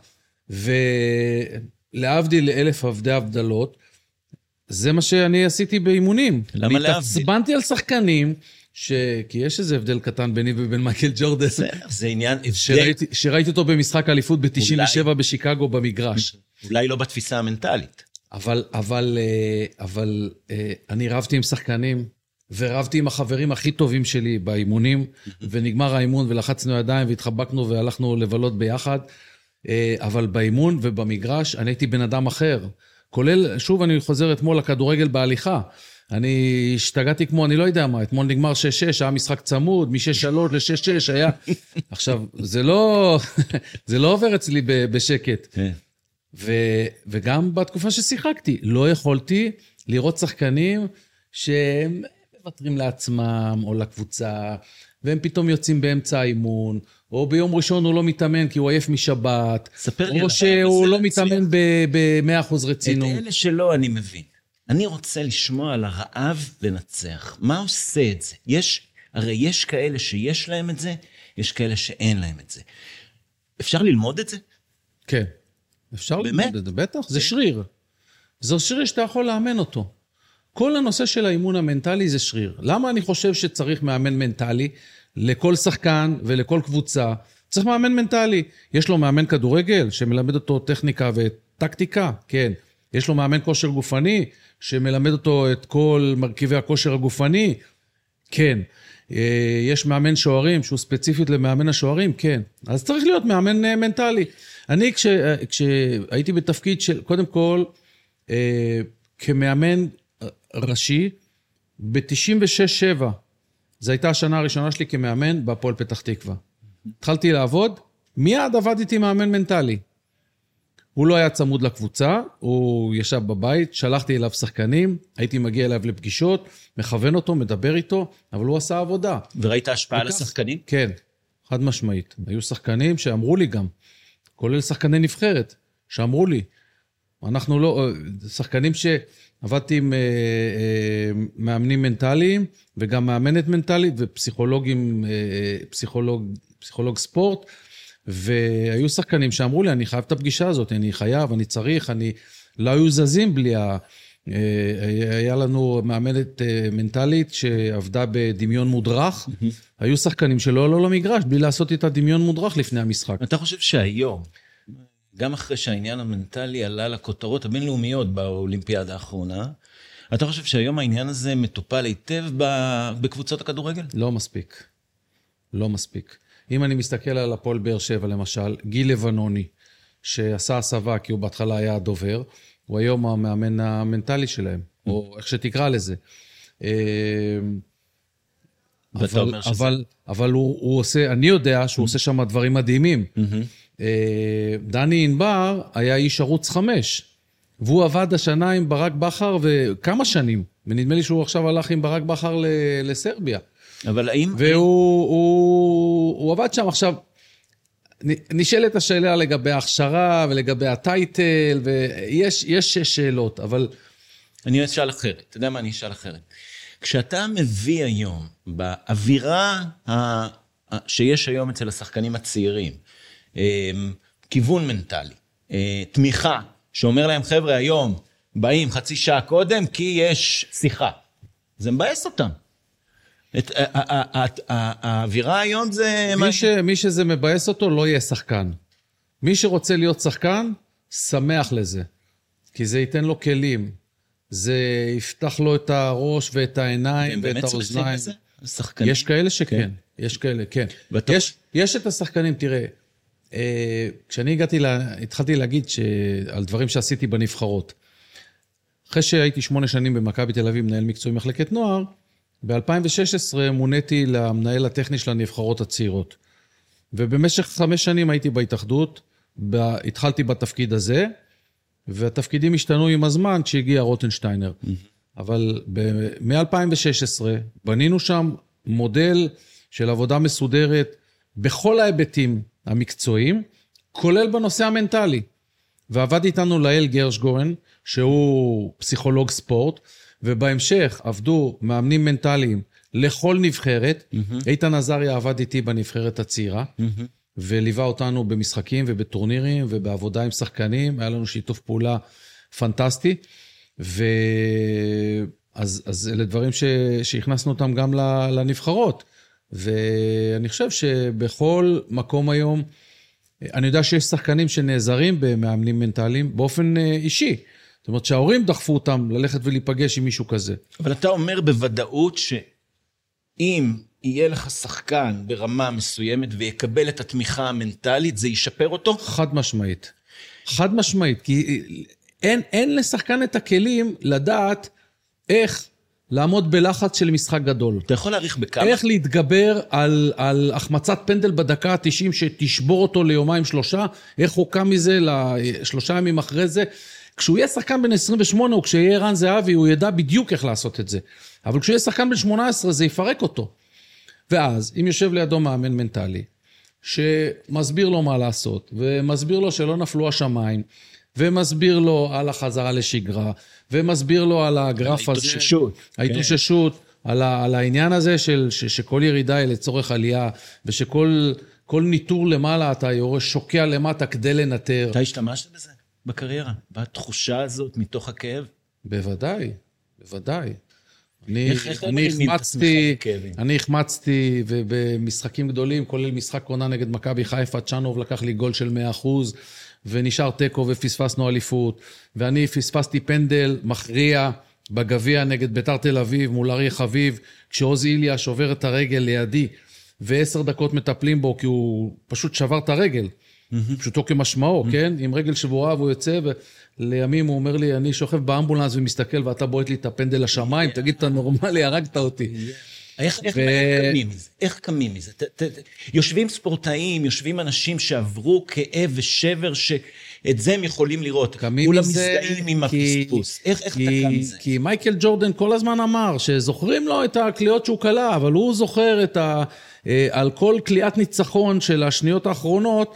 ולהבדיל לאלף עבדי הבדלות, זה מה שאני עשיתי באימונים. למה להבדיל? התעצבנתי על שחקנים, כי יש איזה הבדל קטן ביני ובין מייקל ג'ורדן. זה עניין הבדל. שראיתי אותו במשחק אליפות ב-97 בשיקגו במגרש. אולי לא בתפיסה המנטלית. אבל אני רבתי עם שחקנים, ורבתי עם החברים הכי טובים שלי באימונים, ונגמר האימון ולחצנו ידיים והתחבקנו והלכנו לבלות ביחד, אבל באימון ובמגרש אני הייתי בן אדם אחר, כולל, שוב אני חוזר אתמול לכדורגל בהליכה, אני השתגעתי כמו אני לא יודע מה, אתמול נגמר 6-6, היה משחק צמוד, מ-6-3 ל-6-6 היה, עכשיו זה לא עובר אצלי בשקט, וגם בתקופה ששיחקתי, לא יכולתי לראות שחקנים שהם מוותרים לעצמם או לקבוצה, והם פתאום יוצאים באמצע האימון, או ביום ראשון הוא לא מתאמן כי הוא עייף משבת, או שהוא לא מתאמן ב-100% רצינות. את אלה שלא אני מבין. אני רוצה לשמוע על הרעב לנצח. מה עושה את זה? הרי יש כאלה שיש להם את זה, יש כאלה שאין להם את זה. אפשר ללמוד את זה? כן. אפשר ללמוד את זה, בטח. זה שריר. זה שריר שאתה יכול לאמן אותו. כל הנושא של האימון המנטלי זה שריר. למה אני חושב שצריך מאמן מנטלי? לכל שחקן ולכל קבוצה, צריך מאמן מנטלי. יש לו מאמן כדורגל, שמלמד אותו טכניקה וטקטיקה, כן. יש לו מאמן כושר גופני, שמלמד אותו את כל מרכיבי הכושר הגופני, כן. יש מאמן שוערים, שהוא ספציפית למאמן השוערים, כן. אז צריך להיות מאמן מנטלי. אני כשהייתי בתפקיד של, קודם כל, כמאמן ראשי, ב-96-7, זו הייתה השנה הראשונה שלי כמאמן בהפועל פתח תקווה. התחלתי לעבוד, מיד עבדתי מאמן מנטלי. הוא לא היה צמוד לקבוצה, הוא ישב בבית, שלחתי אליו שחקנים, הייתי מגיע אליו לפגישות, מכוון אותו, מדבר איתו, אבל הוא עשה עבודה. וראית השפעה על השחקנים? כן, חד משמעית. היו שחקנים שאמרו לי גם, כולל שחקני נבחרת, שאמרו לי, אנחנו לא, שחקנים שעבדתי עם מאמנים מנטליים, וגם מאמנת מנטלית, ופסיכולוגים, פסיכולוג ספורט, והיו שחקנים שאמרו לי, אני חייב את הפגישה הזאת, אני חייב, אני צריך, לא היו זזים בלי היה לנו מאמנת מנטלית, שעבדה בדמיון מודרך, היו שחקנים שלא עלו למגרש, בלי לעשות איתה דמיון מודרך לפני המשחק. אתה חושב שהיום... גם אחרי שהעניין המנטלי עלה לכותרות הבינלאומיות באולימפיאדה האחרונה, אתה חושב שהיום העניין הזה מטופל היטב בקבוצות הכדורגל? לא מספיק. לא מספיק. אם אני מסתכל על הפועל באר שבע, למשל, גיל לבנוני, שעשה הסבה כי הוא בהתחלה היה הדובר, הוא היום המאמן המנטלי שלהם, או איך שתקרא לזה. אבל הוא עושה, אני יודע שהוא עושה שם דברים מדהימים. דני אינבר היה איש ערוץ 5, והוא עבד השנה עם ברק בכר וכמה שנים, ונדמה לי שהוא עכשיו הלך עם ברק בכר לסרביה. אבל האם... והוא עבד שם עכשיו, נשאלת השאלה לגבי ההכשרה ולגבי הטייטל, ויש שאלות, אבל... אני אשאל אחרת, אתה יודע מה אני אשאל אחרת? כשאתה מביא היום, באווירה שיש היום אצל השחקנים הצעירים, כיוון מנטלי, תמיכה, שאומר להם חבר'ה היום, באים חצי שעה קודם, כי יש שיחה. זה מבאס אותם. האווירה היום זה... מי שזה מבאס אותו לא יהיה שחקן. מי שרוצה להיות שחקן, שמח לזה. כי זה ייתן לו כלים. זה יפתח לו את הראש ואת העיניים ואת האוזניים. יש כאלה שכן, יש כאלה, כן. יש את השחקנים, תראה, כשאני התחלתי להגיד על דברים שעשיתי בנבחרות, אחרי שהייתי 8 שנים במכבי תל אביב, מנהל מקצועי מחלקת נוער, ב-2016 מוניתי למנהל הטכני של הנבחרות הצעירות, ובמשך 5 שנים הייתי בהתאחדות, התחלתי בתפקיד הזה, והתפקידים השתנו עם הזמן כשהגיע רוטנשטיינר. אבל מ-2016 בנינו שם מודל של עבודה מסודרת בכל ההיבטים המקצועיים, כולל בנושא המנטלי. ועבד איתנו לאל גרשגורן, שהוא פסיכולוג ספורט, ובהמשך עבדו מאמנים מנטליים לכל נבחרת. איתן עזריה עבד איתי בנבחרת הצעירה. וליווה אותנו במשחקים ובטורנירים ובעבודה עם שחקנים, היה לנו שיתוף פעולה פנטסטי, אז אלה דברים שהכנסנו אותם גם לנבחרות, ואני חושב שבכל מקום היום, אני יודע שיש שחקנים שנעזרים במאמנים מנטליים באופן אישי, זאת אומרת שההורים דחפו אותם ללכת ולהיפגש עם מישהו כזה. אבל אתה אומר בוודאות שאם יהיה לך שחקן ברמה מסוימת, ויקבל את התמיכה המנטלית, זה ישפר אותו? חד משמעית. חד משמעית, כי אין לשחקן את הכלים לדעת איך לעמוד בלחץ של משחק גדול. אתה יכול להעריך בכמה? איך להתגבר על החמצת פנדל בדקה ה-90, שתשבור אותו ליומיים-3, איך הוא קם מזה ל3 ימים אחרי זה. כשהוא יהיה שחקן בין 28, או כשיהיה רן זהבי, הוא ידע בדיוק איך לעשות את זה. אבל כשהוא יהיה שחקן בין 18, זה יפרק אותו. ואז, אם יושב לידו מאמן מנטלי, שמסביר לו מה לעשות, ומסביר לו שלא נפלו השמיים, ומסביר לו על החזרה לשגרה, ומסביר לו על הגרף הזה, ההתאוששות, על העניין הזה שכל ירידה היא לצורך עלייה, ושכל ניטור למעלה אתה יורש, שוקע למטה כדי לנטר. אתה השתמשת בזה בקריירה, בתחושה הזאת מתוך הכאב? בוודאי, בוודאי. אני החמצתי, ובמשחקים גדולים, כולל משחק עונה נגד מכבי חיפה, צ'אנוב לקח לי גול של 100%, ונשאר טקו ופספסנו אליפות, ואני פספסתי פנדל מכריע בגביע נגד ביתר תל אביב, מול ארי חביב, כשעוז איליה שובר את הרגל לידי, ו10 דקות מטפלים בו, כי הוא פשוט שבר את הרגל, פשוטו כמשמעו, כן? עם רגל שבורה והוא יוצא לימים הוא אומר לי, אני שוכב באמבולנס ומסתכל, ואתה בועט לי את הפנדל לשמיים, תגיד, אתה נורמלי, הרגת אותי. איך קמים מזה? יושבים ספורטאים, יושבים אנשים שעברו כאב ושבר, שאת זה הם יכולים לראות. כולם מזדהים עם הפספוס. איך אתה קם מזה? כי מייקל ג'ורדן כל הזמן אמר, שזוכרים לו את הקליעות שהוא קלה, אבל הוא זוכר על כל קליעת ניצחון של השניות האחרונות,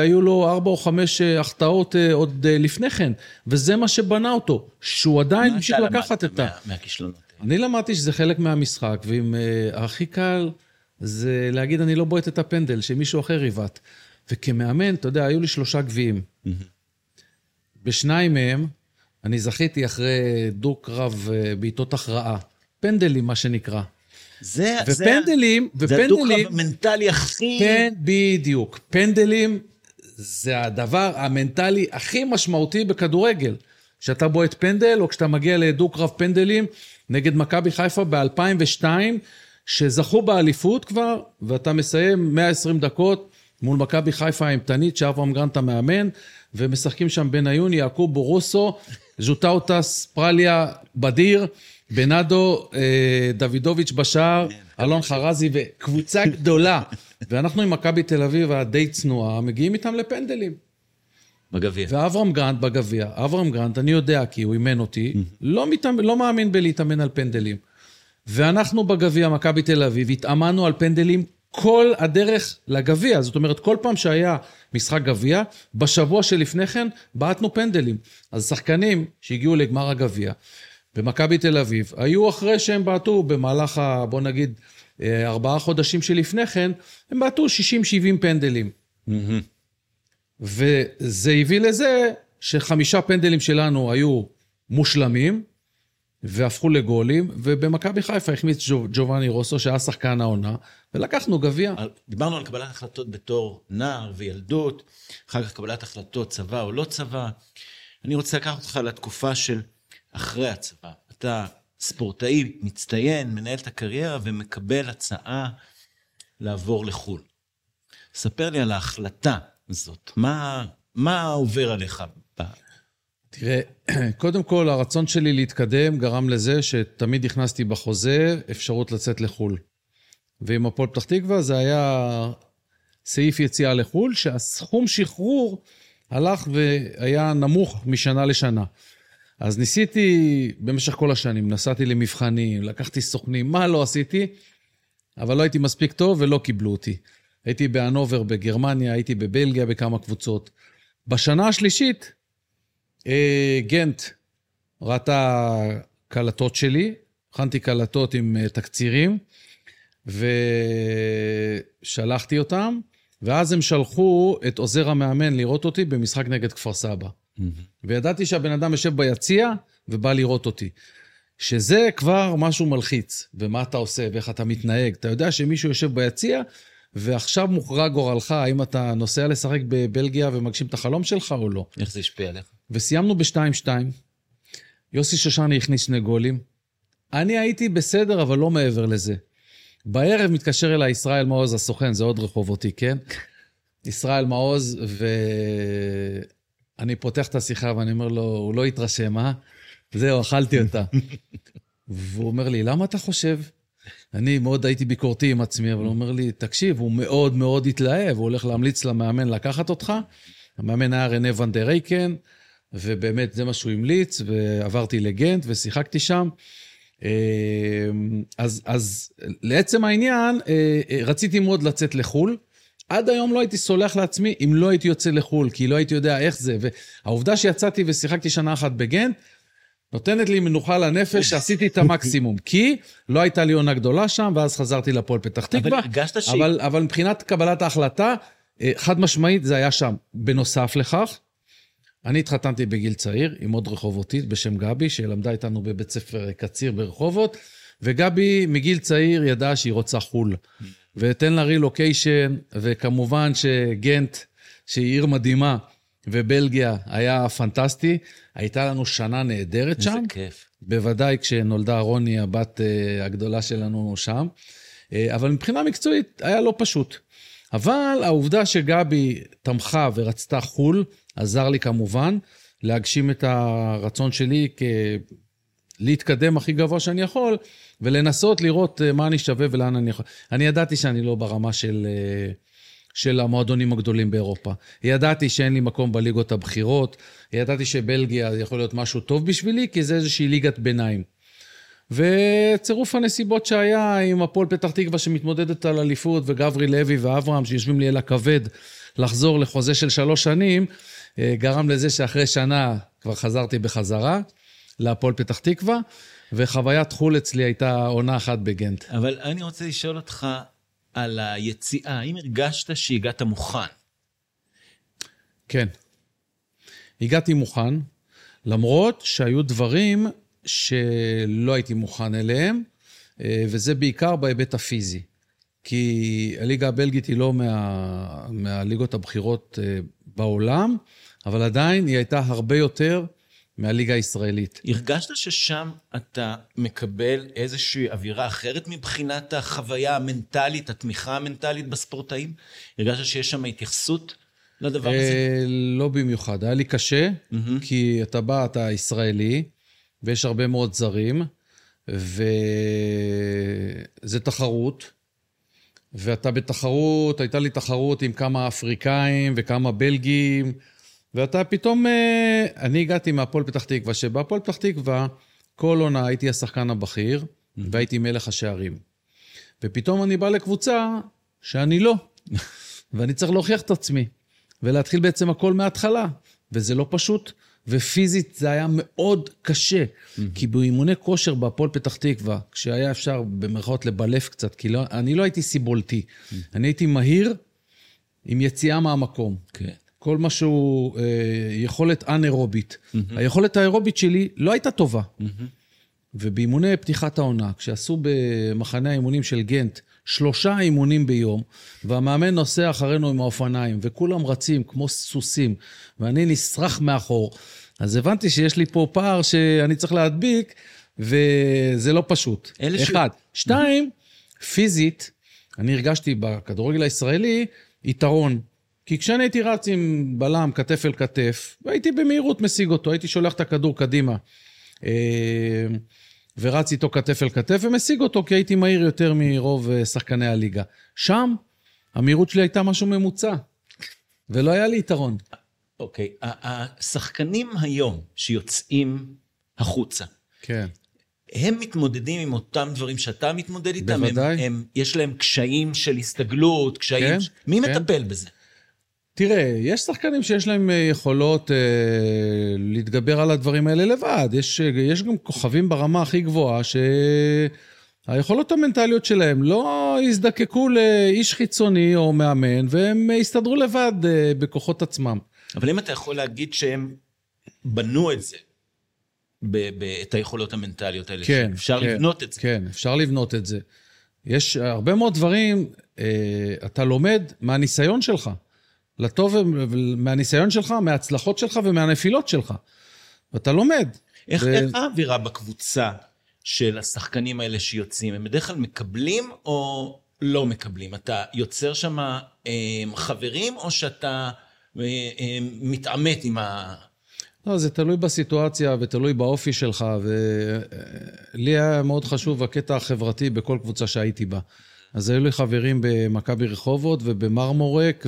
היו לו 4 או 5 החטאות עוד לפני כן, וזה מה שבנה אותו, שהוא עדיין ממשיך לקחת את מהכישלונות. אני למדתי שזה חלק מהמשחק, ואם הכי קל זה להגיד, אני לא בועט את הפנדל, שמישהו אחר יבט. וכמאמן, אתה יודע, היו לי 3 גביעים. ב2 מהם, אני זכיתי אחרי דו-קרב בעיתות הכרעה. פנדלים, מה שנקרא. ופנדלים, זה הדוקרב המנטלי הכי... בדיוק, פנדלים זה הדבר המנטלי הכי משמעותי בכדורגל, כשאתה בועט פנדל או כשאתה מגיע לדוקרב פנדלים, נגד מכבי חיפה ב-2002, שזכו באליפות כבר, ואתה מסיים 120 דקות מול מכבי חיפה האימתנית, שאברהם גרנט המאמן, ומשחקים שם בן עיון, יעקב בורוסו, ז'וטאוטס, פרליה, בדיר, בנאדו, דוידוביץ' בשער, אלון חרזי וקבוצה גדולה. ואנחנו עם מכבי תל אביב, הדי צנועה, מגיעים איתם לפנדלים. בגביע. ואברהם גרנט בגביע, אברהם גרנט, אני יודע כי הוא אימן אותי, לא מאמין בלהתאמן על פנדלים. ואנחנו בגביע, מכבי תל אביב, התאמנו על פנדלים כל הדרך לגביע, זאת אומרת, כל פעם שהיה משחק גביע, בשבוע שלפני כן, בעטנו פנדלים. אז שחקנים שהגיעו לגמר הגביע, במכבי תל אביב, היו אחרי שהם בעטו במהלך, בוא נגיד, 4 חודשים שלפני כן, הם בעטו 60-70 פנדלים. וזה הביא לזה ש5 פנדלים שלנו היו מושלמים, והפכו לגולים, ובמכבי חיפה החמיץ ג'ובני רוסו, שהיה שחקן העונה, ולקחנו גביע. דיברנו על קבלת החלטות בתור נער וילדות, אחר כך קבלת החלטות צבא או לא צבא. אני רוצה לקחת אותך לתקופה של אחרי הצבא. אתה ספורטאי מצטיין, מנהל את הקריירה, ומקבל הצעה לעבור לחול. ספר לי על ההחלטה הזאת. מה עובר עליך בפעם? תראה, קודם כל, הרצון שלי להתקדם גרם לזה שתמיד הכנסתי בחוזה אפשרות לצאת לחול. ועם הפועל פתח תקווה זה היה סעיף יציאה לחול, שהסכום שחרור הלך והיה נמוך משנה לשנה. אז ניסיתי במשך כל השנים, נסעתי למבחנים, לקחתי סוכנים, מה לא עשיתי, אבל לא הייתי מספיק טוב ולא קיבלו אותי. הייתי באנובר, בגרמניה, הייתי בבלגיה, בכמה קבוצות. בשנה השלישית, גנט ראתה קלטות שלי, הכנתי קלטות עם תקצירים, ושלחתי אותם, ואז הם שלחו את עוזר המאמן לראות אותי במשחק נגד כפר סבא. וידעתי שהבן אדם יושב ביציע ובא לראות אותי. שזה כבר משהו מלחיץ, ומה אתה עושה ואיך אתה מתנהג. אתה יודע שמישהו יושב ביציע, ועכשיו מוכרע גורלך, האם אתה נוסע לשחק בבלגיה ומגשים את החלום שלך או לא. איך זה השפיע עליך? וסיימנו ב-2-2, יוסי שושני הכניס 2 גולים, אני הייתי בסדר, אבל לא מעבר לזה. בערב מתקשר אליי ישראל מעוז הסוכן, זה עוד רחוב אותי, כן? ישראל מעוז, ואני פותח את השיחה, ואני אומר לו, הוא לא התרשם, אה? זהו, אכלתי אותה. והוא אומר לי, למה אתה חושב? אני מאוד הייתי ביקורתי עם עצמי, אבל הוא אומר לי, תקשיב, הוא מאוד מאוד התלהב, הוא הולך להמליץ למאמן לקחת אותך, המאמן היה רנה ונדר אייקן, ובאמת זה מה שהוא המליץ, ועברתי לגנט ושיחקתי שם, אז לעצם העניין, רציתי מאוד לצאת לחול, עד היום לא הייתי סולח לעצמי, אם לא הייתי יוצא לחול, כי לא הייתי יודע איך זה, והעובדה שיצאתי ושיחקתי שנה אחת בגנט, נותנת לי מנוחה לנפש, שעשיתי את המקסימום, כי לא הייתה לי עונה גדולה שם, ואז חזרתי לפועל פתח תקווה, אבל מבחינת קבלת ההחלטה, חד משמעית זה היה שם. בנוסף לכך, אני התחתנתי בגיל צעיר, עם עוד רחובותית בשם גבי, שלמדה איתנו בבית ספר קציר ברחובות, וגבי מגיל צעיר ידעה שהיא רוצה חול, ותן לה רילוקיישן, וכמובן שגנט, שהיא עיר מדהימה, ובלגיה היה פנטסטי, הייתה לנו שנה נהדרת שם, בוודאי כשנולדה רוני הבת הגדולה שלנו שם, אבל מבחינה מקצועית היה לא פשוט, אבל העובדה שגבי תמכה ורצתה חול, עזר לי כמובן להגשים את הרצון שלי להתקדם הכי גבוה שאני יכול, ולנסות לראות מה אני שווה ולאן אני יכול. אני ידעתי שאני לא ברמה של המועדונים הגדולים באירופה. ידעתי שאין לי מקום בליגות הבחירות, ידעתי שבלגיה יכול להיות משהו טוב בשבילי, כי זה איזושהי ליגת ביניים. וצירוף הנסיבות שהיה עם הפועל פתח תקווה שמתמודדת על אליפות, וגברי לוי ואברהם שיושבים לי אל הכבד לחזור לחוזה של 3 שנים, גרם לזה שאחרי שנה כבר חזרתי בחזרה להפועל פתח תקווה, וחוויית חול אצלי הייתה עונה אחת בגנט. אבל אני רוצה לשאול אותך, על היציאה, האם הרגשת שהגעת מוכן? כן. הגעתי מוכן, למרות שהיו דברים שלא הייתי מוכן אליהם, וזה בעיקר בהיבט הפיזי. כי הליגה הבלגית היא לא מהליגות הבכירות בעולם, אבל עדיין היא הייתה הרבה יותר מהליגה הישראלית. הרגשת ששם אתה מקבל איזושהי אווירה אחרת מבחינת החוויה המנטלית, התמיכה המנטלית בספורטאים? הרגשת שיש שם התייחסות לדבר הזה? לא במיוחד, היה לי קשה, כי אתה בא, אתה ישראלי, ויש הרבה מאוד זרים, וזה תחרות, ואתה בתחרות, הייתה לי תחרות עם כמה אפריקאים וכמה בלגים, ואתה פתאום, אני הגעתי מהפועל פתח תקווה, שבהפועל פתח תקווה, כל עונה הייתי השחקן הבכיר, והייתי מלך השערים. ופתאום אני בא לקבוצה שאני לא, ואני צריך להוכיח את עצמי, ולהתחיל בעצם הכל מההתחלה, וזה לא פשוט, ופיזית זה היה מאוד קשה, כי באימוני כושר בהפועל פתח תקווה, כשהיה אפשר במרכאות לבלף קצת, כי לא, אני לא הייתי סיבולתי, אני הייתי מהיר, עם יציאה מהמקום. כן. כל משהו, יכולת אנאירובית. היכולת האירובית שלי לא הייתה טובה. ובאימוני פתיחת העונה, כשעשו במחנה האימונים של גנט, 3 אימונים ביום, והמאמן נוסע אחרינו עם האופניים, וכולם רצים כמו סוסים, ואני נשרח מאחור. אז הבנתי שיש לי פה פער שאני צריך להדביק, וזה לא פשוט. אחד. 2, פיזית, אני הרגשתי בכדורגל הישראלי, יתרון. כי כשאני הייתי רץ עם בלם כתף אל כתף, והייתי במהירות משיג אותו, הייתי שולח את הכדור קדימה, ורץ איתו כתף אל כתף, ומשיג אותו כי הייתי מהיר יותר מרוב שחקני הליגה. שם, המהירות שלי הייתה משהו ממוצע, ולא היה לי יתרון. אוקיי, השחקנים היום שיוצאים החוצה, כן. הם מתמודדים עם אותם דברים שאתה מתמודד איתם, בוודאי. יש להם קשיים של הסתגלות, קשיים, כן, מי כן. מטפל בזה? תראה, יש שחקנים שיש להם יכולות להתגבר על הדברים האלה לבד, יש גם כוכבים ברמה הכי גבוהה, שהיכולות המנטליות שלהם לא יזדקקו לאיש חיצוני או מאמן, והם יסתדרו לבד בכוחות עצמם. אבל אם אתה יכול להגיד שהם בנו את זה, את היכולות המנטליות האלה, כן, אפשר כן, לבנות את זה. כן, אפשר לבנות את זה. יש הרבה מאוד דברים, אתה לומד מהניסיון שלך, לטוב מהניסיון שלך, מההצלחות שלך ומהנפילות שלך. ואתה לומד. איך האווירה בקבוצה של השחקנים האלה שיוצאים? הם בדרך כלל מקבלים או לא מקבלים? אתה יוצר שם חברים או שאתה מתעמת עם ה... לא, זה תלוי בסיטואציה ותלוי באופי שלך, ולי היה מאוד חשוב הקטע החברתי בכל קבוצה שהייתי בה. אז היו לי חברים במכבי רחובות ובמרמורק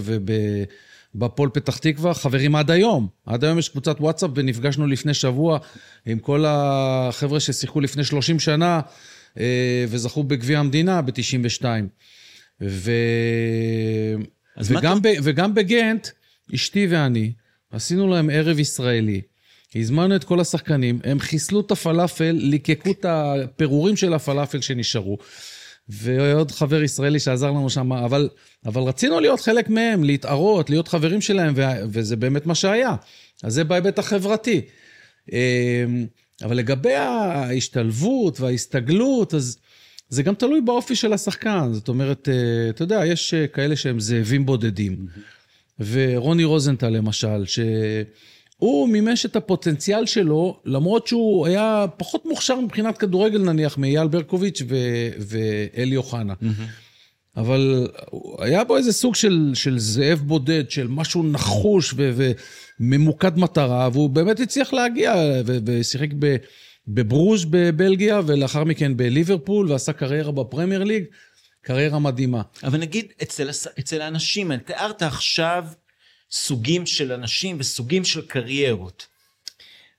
ובפועל פתח תקווה, חברים עד היום. עד היום יש קבוצת וואטסאפ ונפגשנו לפני שבוע עם כל החבר'ה ששיחקו לפני 30 שנה וזכו בגביע המדינה ב-92. וגם בגנט, אשתי ואני, עשינו להם ערב ישראלי, הזמנו את כל השחקנים, הם חיסלו את הפלאפל, ליקקו את הפירורים של הפלאפל שנשארו, ועוד חבר ישראלי שעזר לנו שם, אבל רצינו להיות חלק מהם, להתערות, להיות חברים שלהם, וזה באמת מה שהיה, אז זה בהיבט החברתי. אבל לגבי ההשתלבות וההסתגלות, אז זה גם תלוי באופי של השחקן, זאת אומרת, אתה יודע, יש כאלה שהם זאבים בודדים, ורוני רוזנטל למשל, שהוא מימש את הפוטנציאל שלו, למרות שהוא היה פחות מוכשר מבחינת כדורגל נניח, מאייל ברקוביץ' ואלי אוחנה. אבל היה בו איזה סוג של זאב בודד, של משהו נחוש וממוקד מטרה, והוא באמת הצליח להגיע, ושיחק בברוז' בבלגיה, ולאחר מכן בליברפול, ועשה קריירה בפרמייר ליג, קריירה מדהימה. אבל נגיד, אצל האנשים, אני תיארת עכשיו סוגים של אנשים וסוגים של קריירות,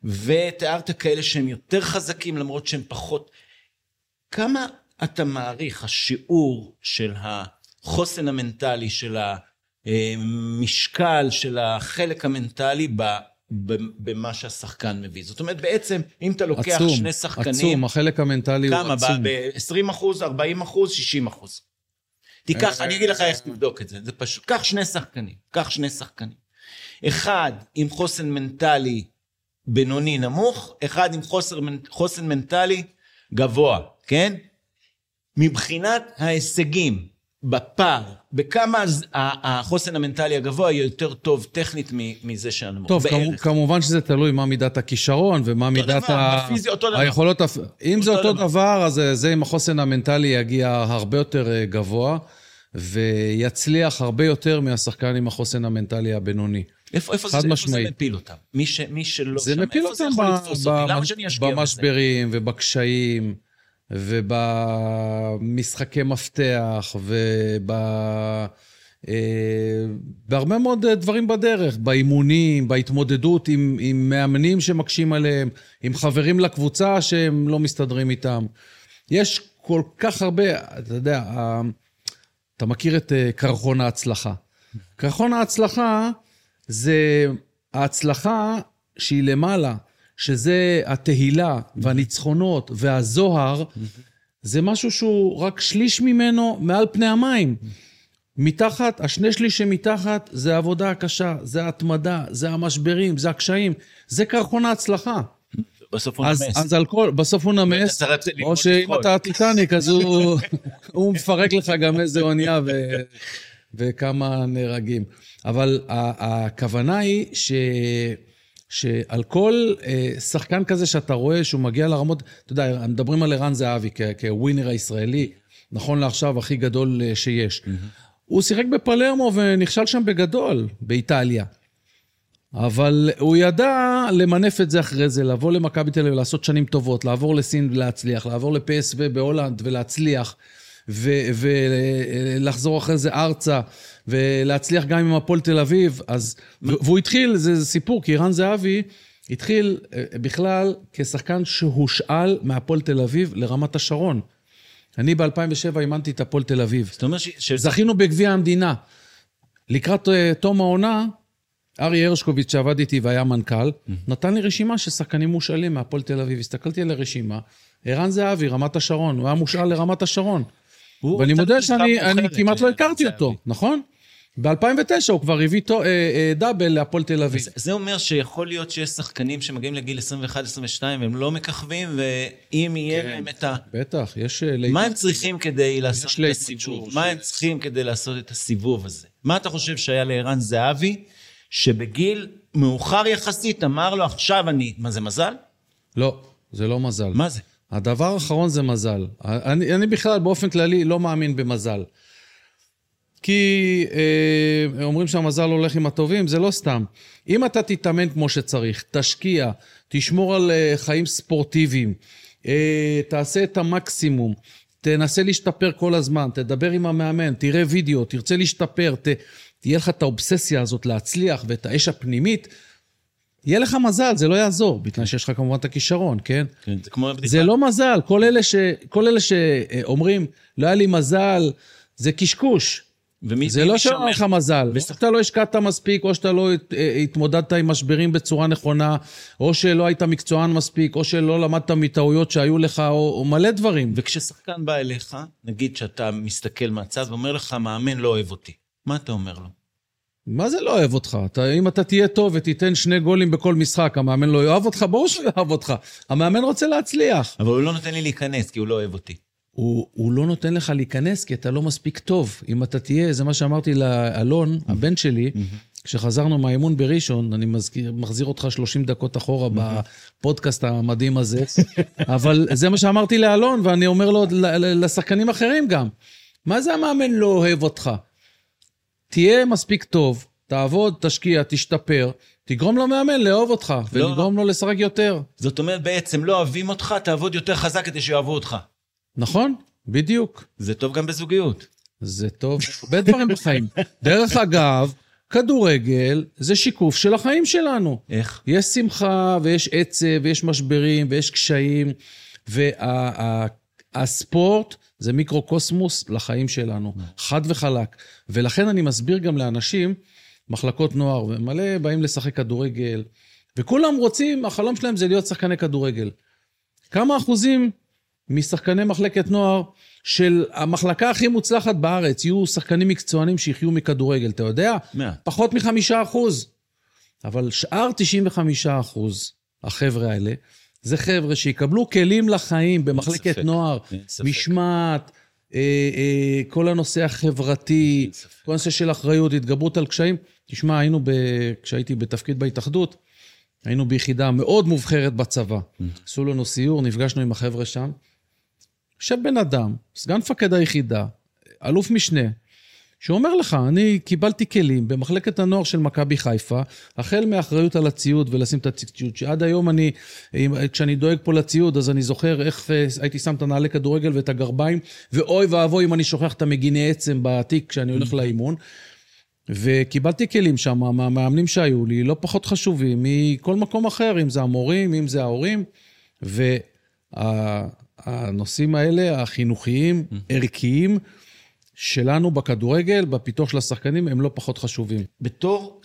ותיארת כאלה שהם יותר חזקים למרות שהם פחות. כמה אתה מעריך השיעור של החוסן המנטלי, של המשקל, של החלק המנטלי במה שהשחקן מביא? זאת אומרת, בעצם, אם אתה לוקח עצום, שני שחקנים... עצום, החלק המנטלי הוא עצום. כמה? ב-20%, 40%, 60%. תיקח, אני אגיד לך איך תבדוק את זה. זה פשוט, קח שני שחקנים. אחד עם חוסן מנטלי בינוני נמוך, אחד עם חוסן מנטלי גבוה, כן? מבחינת ההישגים, בפער, בכמה החוסן המנטלי הגבוה יהיה יותר טוב טכנית מזה שאנחנו... טוב, כמובן שזה תלוי מה מידת הכישרון ומה מידת היכולות... אם זה אותו דבר, אז זה עם החוסן המנטלי יגיע הרבה יותר גבוה, ויצליח הרבה יותר מהשחקן עם החוסן המנטלי הבינוני. איפה זה מפיל אותם? מי שלא שם, איפה זה יכול לתפוס אותי? למה שאני אשגר בזה? במשברים ובקשיים... ובמשחקי מפתח, בהרבה מאוד דברים בדרך, באימונים, בהתמודדות עם מאמנים שמקשים עליהם, עם חברים לקבוצה שהם לא מסתדרים איתם. יש כל כך הרבה, אתה יודע, אתה מכיר את קרחון ההצלחה. קרחון ההצלחה זה ההצלחה שהיא למעלה, שזה התהילה והניצחונות והזוהר, זה משהו שהוא רק שליש ממנו מעל פני המים. מתחת, השני שליש שמתחת, זה העבודה הקשה, זה ההתמדה, זה המשברים, זה הקשיים, זה קרחון ההצלחה. בסוף הוא נמס. אז בסוף הוא נמס, או שאם אתה טיטניק, אז הוא מפרק לך גם איזה עונייה וכמה נהרגים. אבל הכוונה היא שעל כל שחקן כזה שאתה רואה שהוא מגיע לרמות, אתה יודע, מדברים על ערן זהבי כווינר הישראלי, נכון לעכשיו הכי גדול שיש. הוא שיחק בפלרמו ונכשל שם בגדול, באיטליה. אבל הוא ידע למנף את זה אחרי זה, לבוא למכבי תל אביב, לעשות שנים טובות, לעבור לסין ולהצליח, לעבור לפסו בהולנד ולהצליח, ולחזור אחרי זה ארצה, ולהצליח גם עם הפועל תל אביב. והוא התחיל, זה סיפור, כי ערן זהבי התחיל בכלל כשחקן שהושאל מהפועל תל אביב לרמת השרון. אני ב-2007 אימנתי את הפועל תל אביב. זאת אומרת זכינו בגביע המדינה. לקראת תום העונה, ארי הרשקוביץ שעבד איתי והיה מנכ"ל, נתן לי רשימה ששחקנים מושאלים מהפועל תל אביב. הסתכלתי על הרשימה, ערן זהבי, רמת השרון, הוא היה מושאל לרמת השרון. ואני מודה שאני כמעט לא הכרתי אותו, נכון? ב-2009 הוא כבר הביא דאבל להפועל תל אביב. זה אומר שיכול להיות שיש שחקנים שמגיעים לגיל 21-22 והם לא מככבים, ואם יהיה להם את ה... בטח, יש... מה הם צריכים כדי לעשות את הסיבוב? מה הם צריכים כדי לעשות את הסיבוב הזה? מה אתה חושב שהיה לערן זהבי, שבגיל מאוחר יחסית אמר לו עכשיו אני... מה זה מזל? לא, זה לא מזל. מה זה? הדבר האחרון זה מזל. אני בכלל באופן כללי לא מאמין במזל. כי אומרים שהמזל הולך עם הטובים, זה לא סתם. אם אתה תתאמן כמו שצריך, תשקיע, תשמור על חיים ספורטיביים, תעשה את המקסימום, תנסה להשתפר כל הזמן, תדבר עם המאמן, תראה וידאו, תרצה להשתפר, תהיה לך את האובססיה הזאת להצליח ואת האש הפנימית, יהיה לך מזל, זה לא יעזור, בתנאי שיש לך כמובן את הכישרון, כן? כן, זה כמו הבדיחה. זה לא מזל, כל אלה שאומרים, לא היה לי מזל, זה קשקוש. זה לא שאומר לך מזל, או שאתה לא השקעת מספיק, או שאתה לא התמודדת עם משברים בצורה נכונה, או שלא היית מקצוען מספיק, או שלא למדת מטעויות שהיו לך, או מלא דברים. וכששחקן בא אליך, נגיד שאתה מסתכל מהצד, ואומר לך, מאמן לא אוהב אותי, מה אתה אומר לו? מה זה לא אוהב אותך? אם אתה תהיה טוב ותיתן 2 גולים בכל משחק, המאמן לא יאהב אותך, ברור שהוא יאהב אותך. המאמן רוצה להצליח. אבל הוא לא נותן לי להיכנס, כי הוא לא אוהב אותי. הוא לא נותן לך להיכנס, כי אתה לא מספיק טוב. אם אתה תהיה, זה מה שאמרתי לאלון, הבן שלי, כשחזרנו מהאימון בראשון, אני מחזיר אותך 30 דקות אחורה בפודקאסט המדהים הזה, אבל זה מה שאמרתי לאלון, ואני אומר לו, לשחקנים אחרים גם, מה זה המאמן לא אוהב אותך? תהיה מספיק טוב, תעבוד, תשקיע, תשתפר, תגרום לו מאמן לאהוב אותך, ונגרום לו לשחק יותר. זאת אומרת, בעצם לא אוהבים אותך, תעבוד יותר חזק כדי שיאהבו אותך. נכון, בדיוק. זה טוב גם בזוגיות. זה טוב, הרבה דברים בחיים. דרך אגב, כדורגל זה שיקוף של החיים שלנו. איך? יש שמחה, ויש עצב, ויש משברים, ויש קשיים, והספורט זה מיקרוקוסמוס לחיים שלנו, חד וחלק. ולכן אני מסביר גם לאנשים, מחלקות נוער, ומלא באים לשחק כדורגל, וכולם רוצים, החלום שלהם זה להיות שחקני כדורגל. כמה אחוזים משחקני מחלקת נוער של המחלקה הכי מוצלחת בארץ, יהיו שחקנים מקצוענים שיחיו מכדורגל, אתה יודע? פחות מ5%. אבל שאר 95% החבר'ה האלה, זה חבר'ה שיקבלו כלים לחיים במחלקת נוער, משמעת, כל הנושא החברתי, כל הנושא של אחריות, התגברות על קשיים. תשמע, כשהייתי בתפקיד בהתאחדות, היינו ביחידה מאוד מובחרת בצבא. עשו לנו סיור, נפגשנו עם החבר'ה שם, יושב בן אדם, סגן מפקד היחידה, אלוף משנה, שאומר לך, אני קיבלתי כלים במחלקת הנוער של מכבי חיפה, החל מאחריות על הציוד ולשים את הציוד, שעד היום כשאני דואג פה לציוד, אז אני זוכר איך הייתי שם את הנעלי כדורגל ואת הגרביים, ואוי ואבוי אם אני שוכח את המגיני עצם בתיק כשאני הולך לאימון, וקיבלתי כלים שם, מהמאמנים שהיו לי, לא פחות חשובים, מכל מקום אחר, אם זה המורים, אם זה ההורים, והנושאים האלה, החינוכיים, ערכיים, שלנו בכדורגל, בפיתוח של השחקנים, הם לא פחות חשובים. בתור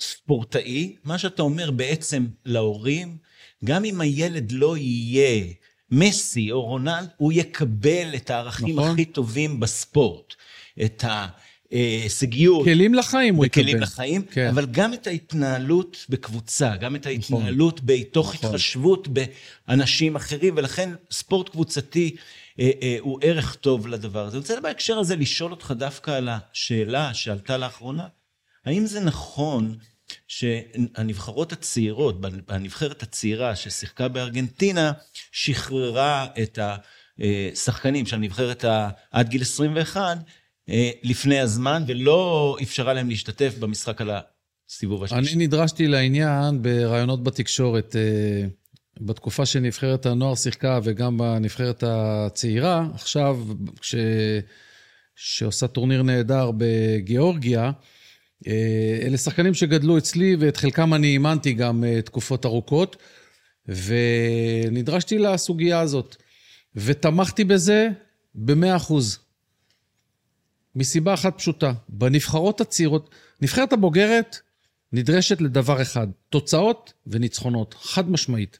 ספורטאי, מה שאתה אומר בעצם להורים, גם אם הילד לא יהיה מסי או רונלד, הוא יקבל את הערכים הכי טובים בספורט, את ההישגיות. כלים לחיים הוא יקבל. כלים לחיים, אבל גם את ההתנהלות בקבוצה, גם את ההתנהלות בתוך התחשבות באנשים אחרים, ולכן ספורט קבוצתי הוא ערך טוב לדבר הזה. אני רוצה בהקשר הזה לשאול אותך דווקא על השאלה שעלתה לאחרונה, האם זה נכון שהנבחרות הצעירות, הנבחרת הצעירה ששיחקה בארגנטינה, שחררה את השחקנים של הנבחרת עד גיל 21 לפני הזמן, ולא אפשרה להם להשתתף במשחק על הסיבוב השלישי? אני נדרשתי לעניין ברעיונות בתקשורת, בתקופה שנבחרת הנוער שיחקה וגם בנבחרת הצעירה, עכשיו שעושה טורניר נהדר בגיאורגיה, אלה שחקנים שגדלו אצלי, ואת חלקם אני אימנתי גם תקופות ארוכות, ונדרשתי לסוגיה הזאת, ותמכתי בזה ב-100%. מסיבה אחת פשוטה, בנבחרות הצעירות, נבחרת הבוגרת נדרשת לדבר אחד, תוצאות וניצחונות, חד משמעית.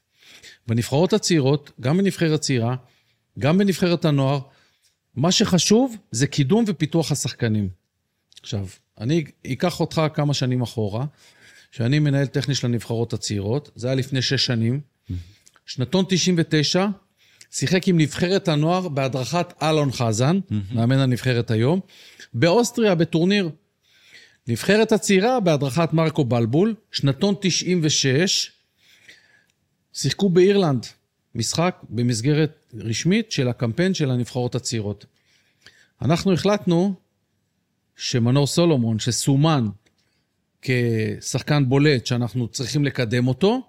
בנבחרות הצעירות, גם בנבחרת צעירה, גם בנבחרת הנוער, מה שחשוב זה קידום ופיתוח השחקנים. עכשיו, אני אקח אותך כמה שנים אחורה, שאני מנהל טכני של הנבחרות הצעירות, זה היה לפני 6 שנים, שנתון 99, שיחק עם נבחרת הנוער בהדרכת אלון חזן, מאמן הנבחרת היום, באוסטריה בטורניר, נבחרת הצעירה בהדרכת מרקו בלבול, שנתון 96, שיחקו באירלנד, משחק במסגרת רשמית של הקמפיין של הנבחרות הצעירות. אנחנו החלטנו, שמנור סולומון, שסומן כשחקן בולט, שאנחנו צריכים לקדם אותו,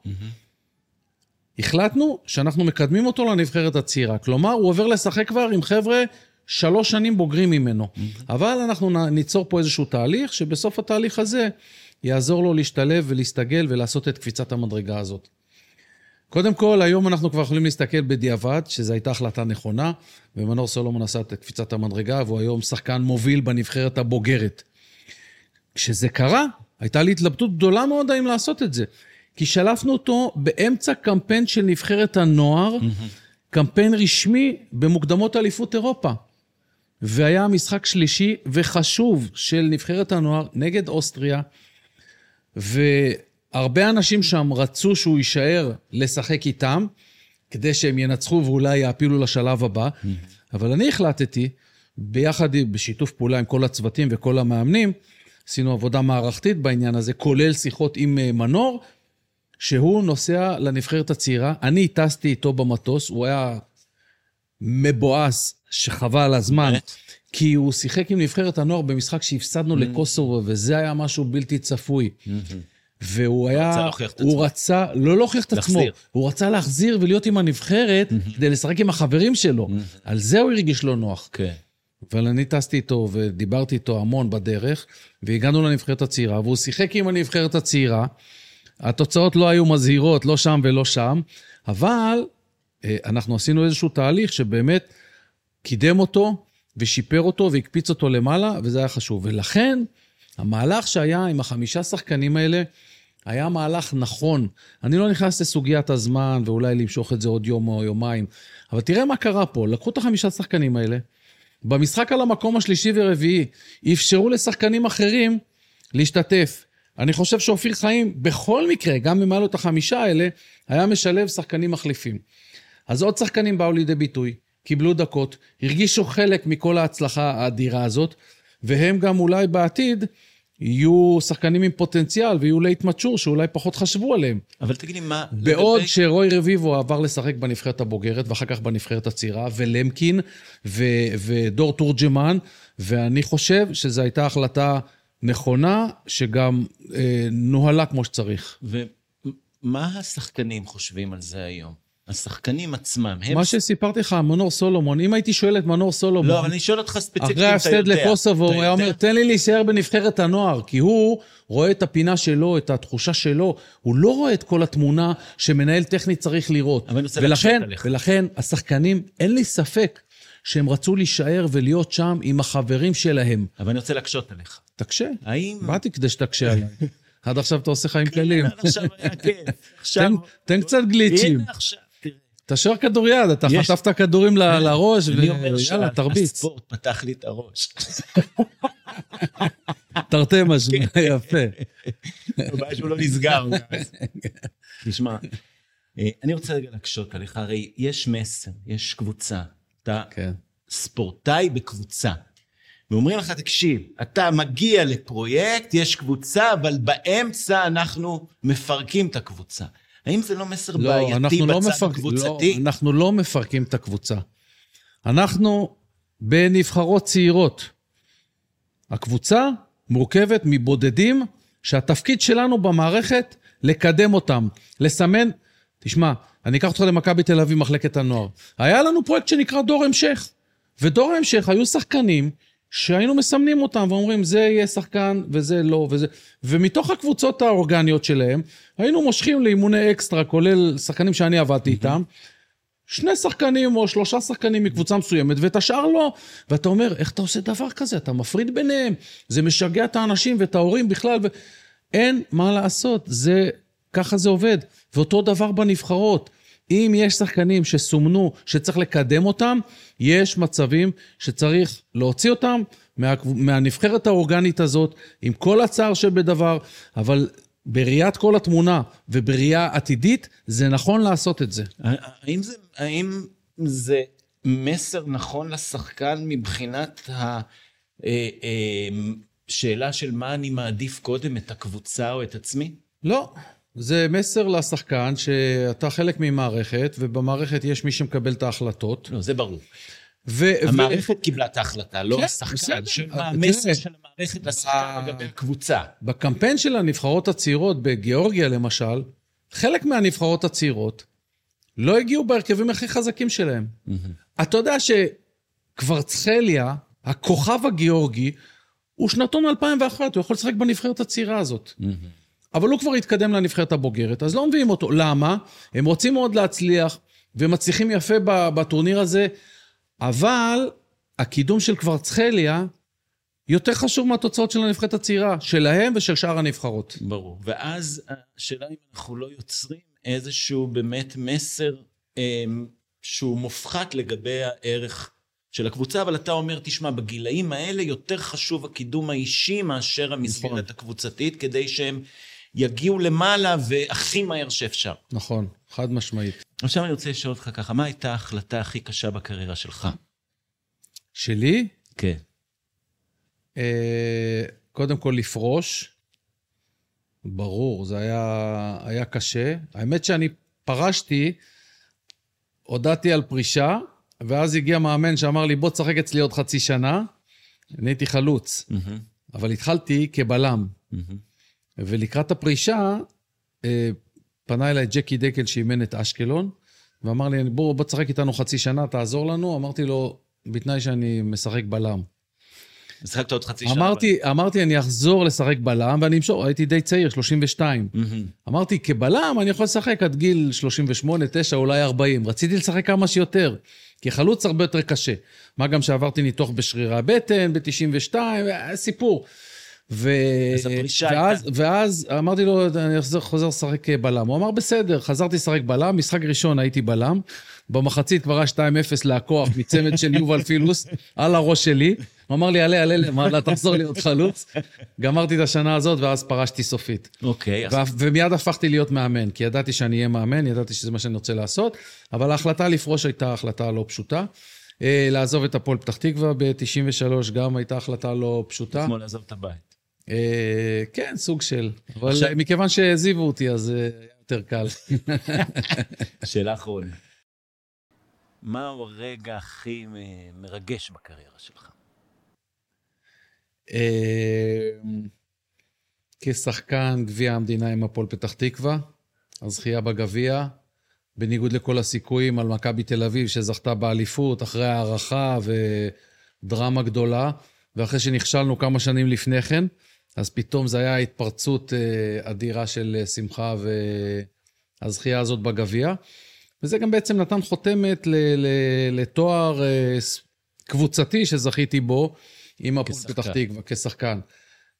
החלטנו שאנחנו מקדמים אותו לנבחרת הצעירה. כלומר, הוא עובר לשחק כבר עם חבר'ה 3 שנים בוגרים ממנו. אבל אנחנו ניצור פה איזשהו תהליך, שבסוף התהליך הזה יעזור לו להשתלב ולהסתגל ולעשות את קפיצת המדרגה הזאת. קודם כל, היום אנחנו כבר יכולים להסתכל בדיעבד, שזו הייתה החלטה נכונה, ומנור סולומון עשה את קפיצת המדרגה, והוא היום שחקן מוביל בנבחרת הבוגרת. כשזה קרה, הייתה לי התלבטות גדולה מאוד האם לעשות את זה, כי שלפנו אותו באמצע קמפיין של נבחרת הנוער, קמפיין רשמי במוקדמות אליפות אירופה. והיה משחק שלישי וחשוב של נבחרת הנוער נגד אוסטריה, הרבה אנשים שם רצו שהוא יישאר לשחק איתם, כדי שהם ינצחו ואולי יעפילו לשלב הבא, אבל אני החלטתי, בשיתוף פעולה עם כל הצוותים וכל המאמנים, עשינו עבודה מערכתית בעניין הזה, כולל שיחות עם מנור, שהוא נוסע לנבחרת הצעירה, אני טסתי איתו במטוס, הוא היה מבואס שחבל על הזמן, כי הוא שיחק עם נבחרת הנוער במשחק שהפסדנו לקוסובו, וזה היה משהו בלתי צפוי. והוא היה, הוא רצה, לא להוכיח את עצמו, הוא רצה להחזיר ולהיות עם הנבחרת, כדי לשחק עם החברים שלו, על זה הוא הרגיש לא נוח, אבל אני טסתי איתו ודיברתי איתו המון בדרך, והגענו לנבחרת הצעירה, והוא שיחק עם הנבחרת הצעירה, התוצאות לא היו מזהירות, לא שם ולא שם, אבל אנחנו עשינו איזשהו תהליך, שבאמת קידם אותו, ושיפר אותו, והקפיץ אותו למעלה, וזה היה חשוב, ולכן, המהלך שהיה עם 5 שחקנים האלה, היה מהלך נכון. אני לא נכנס לסוגיית הזמן, ואולי למשוך את זה עוד יום או יומיים, אבל תראה מה קרה פה, לקחו את 5 שחקנים האלה, במשחק על המקום השלישי ורביעי, אפשרו לשחקנים אחרים להשתתף. אני חושב שאופיר חיים, בכל מקרה, גם אם היה לו את 5 האלה, היה משלב שחקנים מחליפים. אז עוד שחקנים באו לידי ביטוי, קיבלו דקות, הרגישו חלק מכל ההצלחה האדירה הזאת, והם גם אולי בעתיד יהיו שחקנים עם פוטנציאל, ויהיו להתמצ'ור שאולי פחות חשבו עליהם. אבל תגיד לי מה... בעוד לגבי... שרוי רביבו עבר לשחק בנבחרת הבוגרת, ואחר כך בנבחרת הצעירה, ולמקין, ודור תורג'מן, ואני חושב שזו הייתה החלטה נכונה, שגם נוהלה כמו שצריך. ומה השחקנים חושבים על זה היום? השחקנים עצמם. מה שסיפרתי לך, מנור סולומון, אם הייתי שואל את מנור סולומון... לא, אני שואל אותך ספציפית, אחרי ההפסד לקוסובו, הוא היה אומר, תן לי להישאר בנבחרת הנוער, כי הוא רואה את הפינה שלו, את התחושה שלו, הוא לא רואה את כל התמונה שמנהל טכני צריך לראות. ולכן, השחקנים, אין לי ספק שהם רצו להישאר ולהיות שם עם החברים שלהם. אבל אני רוצה לקשות עליך. תקשה. באתי כדי שתקשה עליי. עד עכשיו אתה עושה חיים קלים. תן קצת גליצ'ים. תשאר כדור יד, אתה חטפת כדורים לראש, ויאללה, תרביץ. הספורט פתח לי את הראש. תרתי משהו, יפה. הבעיה שהוא לא נסגר. תשמע, אני רוצה רגע לקשות עליך, הרי יש מסר, יש קבוצה, אתה ספורטאי בקבוצה, ואומרים לך, תקשיב, אתה מגיע לפרויקט, יש קבוצה, אבל באמצע אנחנו מפרקים את הקבוצה. האם זה לא מסר בעייתי בצד קבוצתי? לא, אנחנו לא מפרקים את הקבוצה. אנחנו בנבחרות צעירות. הקבוצה מורכבת מבודדים, שהתפקיד שלנו במערכת לקדם אותם, לסמן, תשמע, אני אקח אותך למכבי בתל אביב מחלקת הנוער. היה לנו פרויקט שנקרא דור המשך, ודור המשך היו שחקנים, שהיינו מסמנים אותם ואומרים, זה יהיה שחקן וזה לא, וזה... ומתוך הקבוצות האורגניות שלהם, היינו מושכים לאימוני אקסטרה, כולל שחקנים שאני עבדתי איתם, שני שחקנים או שלושה שחקנים מקבוצה מסוימת, ואת השאר לא, ואתה אומר, איך אתה עושה דבר כזה? אתה מפריד ביניהם, זה משגע את האנשים ואת ההורים בכלל, ואין מה לעשות, זה... ככה זה עובד, ואותו דבר בנבחרות, אם יש שחקנים שסומנו, שצריך לקדם אותם, יש מצבים שצריך להוציא אותם מהנבחרת האורגנית הזאת, עם כל הצער שבדבר, אבל בראיית כל התמונה, ובראייה עתידית, זה נכון לעשות את זה. האם זה מסר נכון לשחקן, מבחינת השאלה של מה אני מעדיף קודם, את הקבוצה או את עצמי? לא. זה מסר לשחקן שאתה חלק ממערכת, ובמערכת יש מי שמקבל את ההחלטות. לא, זה ברור. המערכת קיבלה את ההחלטה, לא השחקן. המסר של המערכת לשחקן לגבי קבוצה. בקמפיין של הנבחרות הצעירות, בגיאורגיה למשל, חלק מהנבחרות הצעירות לא הגיעו בהרכבים הכי חזקים שלהם. אתה יודע שקוורצחליה, הכוכב הגיאורגי, הוא שנתון 2001, הוא יכול לשחק בנבחרת הצעירה הזאת. אבל הוא כבר התקדם לנבחרת הבוגרת, אז לא מביאים אותו. למה? הם רוצים מאוד להצליח, ומצליחים יפה בטורניר הזה, אבל הקידום של קוורצחליה, יותר חשוב מהתוצאות של הנבחרת הצעירה, שלהם ושל שאר הנבחרות. ברור, ואז השאלה אם אנחנו לא יוצרים איזשהו באמת מסר, שהוא מופחת לגבי הערך של הקבוצה, אבל אתה אומר, תשמע, בגילאים האלה יותר חשוב הקידום האישי, מאשר המסגרת הקבוצתית, כדי שהם... יגיעו למעלה והכי מהר שאפשר. נכון, חד משמעית. עכשיו אני רוצה לשאול אותך ככה, מה הייתה ההחלטה הכי קשה בקריירה שלך? שלי? כן. קודם כל לפרוש, ברור, זה היה קשה. האמת שאני פרשתי, הודעתי על פרישה, ואז הגיע מאמן שאמר לי, בוא תשחק אצלי עוד חצי שנה, אני הייתי חלוץ, אבל התחלתי כבלם. ולקראת הפרישה, פנה אליי ג'קי דקל שאימן את אשקלון, ואמר לי, בוא תשחק איתנו חצי שנה, תעזור לנו. אמרתי לו, בתנאי שאני משחק בלם. משחקת עוד חצי שנה? אמרתי, אני אחזור לשחק בלם, ואני אמשור, הייתי די צעיר, 32. אמרתי, כבלם אני יכול לשחק עד גיל 38, 9, אולי 40. רציתי לשחק כמה שיותר, כי חלוץ הרבה יותר קשה. מה גם שעברתי ניתוח בשרירי הבטן, ב-92, סיפור. ואז אמרתי לו, אני חוזר לשחק בלם. הוא אמר, בסדר, חזרתי לשחק בלם, משחק ראשון הייתי בלם, במחצית כבר היה 2-0 להכוח מצמד של יובל פילוס, על הראש שלי, הוא אמר לי, עלה, תחזור להיות חלוץ. גמרתי את השנה הזאת, ואז פרשתי סופית. ומיד הפכתי להיות מאמן, כי ידעתי שאני אהיה מאמן, ידעתי שזה מה שאני רוצה לעשות, אבל ההחלטה לפרוש הייתה החלטה לא פשוטה, לעזוב את הפועל פתח תקווה ב-93 גם הייתה החלטה לא פשוטה. כמו לעזוב את הבית. כן, סוג של, אבל מכיוון שהזיבו אותי, אז יותר קל. שאלה אחרונה. מה הרגע הכי מרגש בקריירה שלך? כשחקן גביע המדינה עם הפועל פתח תקווה, הזכייה בגביע, בניגוד לכל הסיכויים, על מכבי תל אביב שזכתה באליפות אחרי הערכה ודרמה גדולה, ואחרי שנכשלנו כמה שנים לפני כן, אז פתאום זה היה התפרצות אדירה של שמחה והזכייה הזאת בגביע, וזה גם בעצם נתן חותמת לתואר קבוצתי שזכיתי בו, עם הפועל פתח תקווה כשחקן,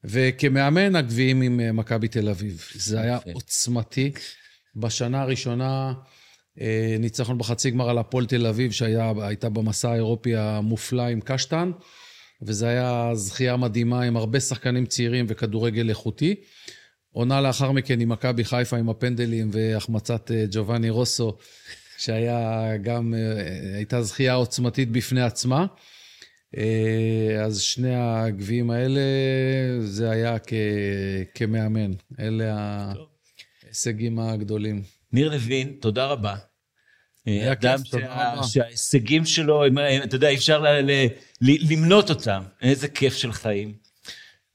וכמאמן הגביעים עם מכבי תל אביב. זה היה עוצמתי. בשנה הראשונה ניצחון בחצי גמר על הפועל תל אביב, שהייתה במסע האירופי המופלא עם קשטן, וזה היה זכייה מדהימה עם הרבה שחקנים צעירים וכדורגל איכותי. עונה לאחר מכן עם מכבי חיפה עם הפנדלים והחמצת ג'ובאני רוסו, שהייתה זכייה עוצמתית בפני עצמה. אז שני הגביעים האלה, זה היה כמאמן. אלה ההישגים הגדולים. ניר לוין, תודה רבה. אדם שההישגים שלו, אתה יודע, אפשר למנות אותם. איזה כיף של חיים.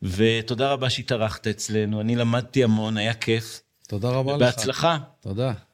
ותודה רבה שהתארחת אצלנו. אני למדתי המון, היה כיף. תודה רבה לך. בהצלחה. תודה.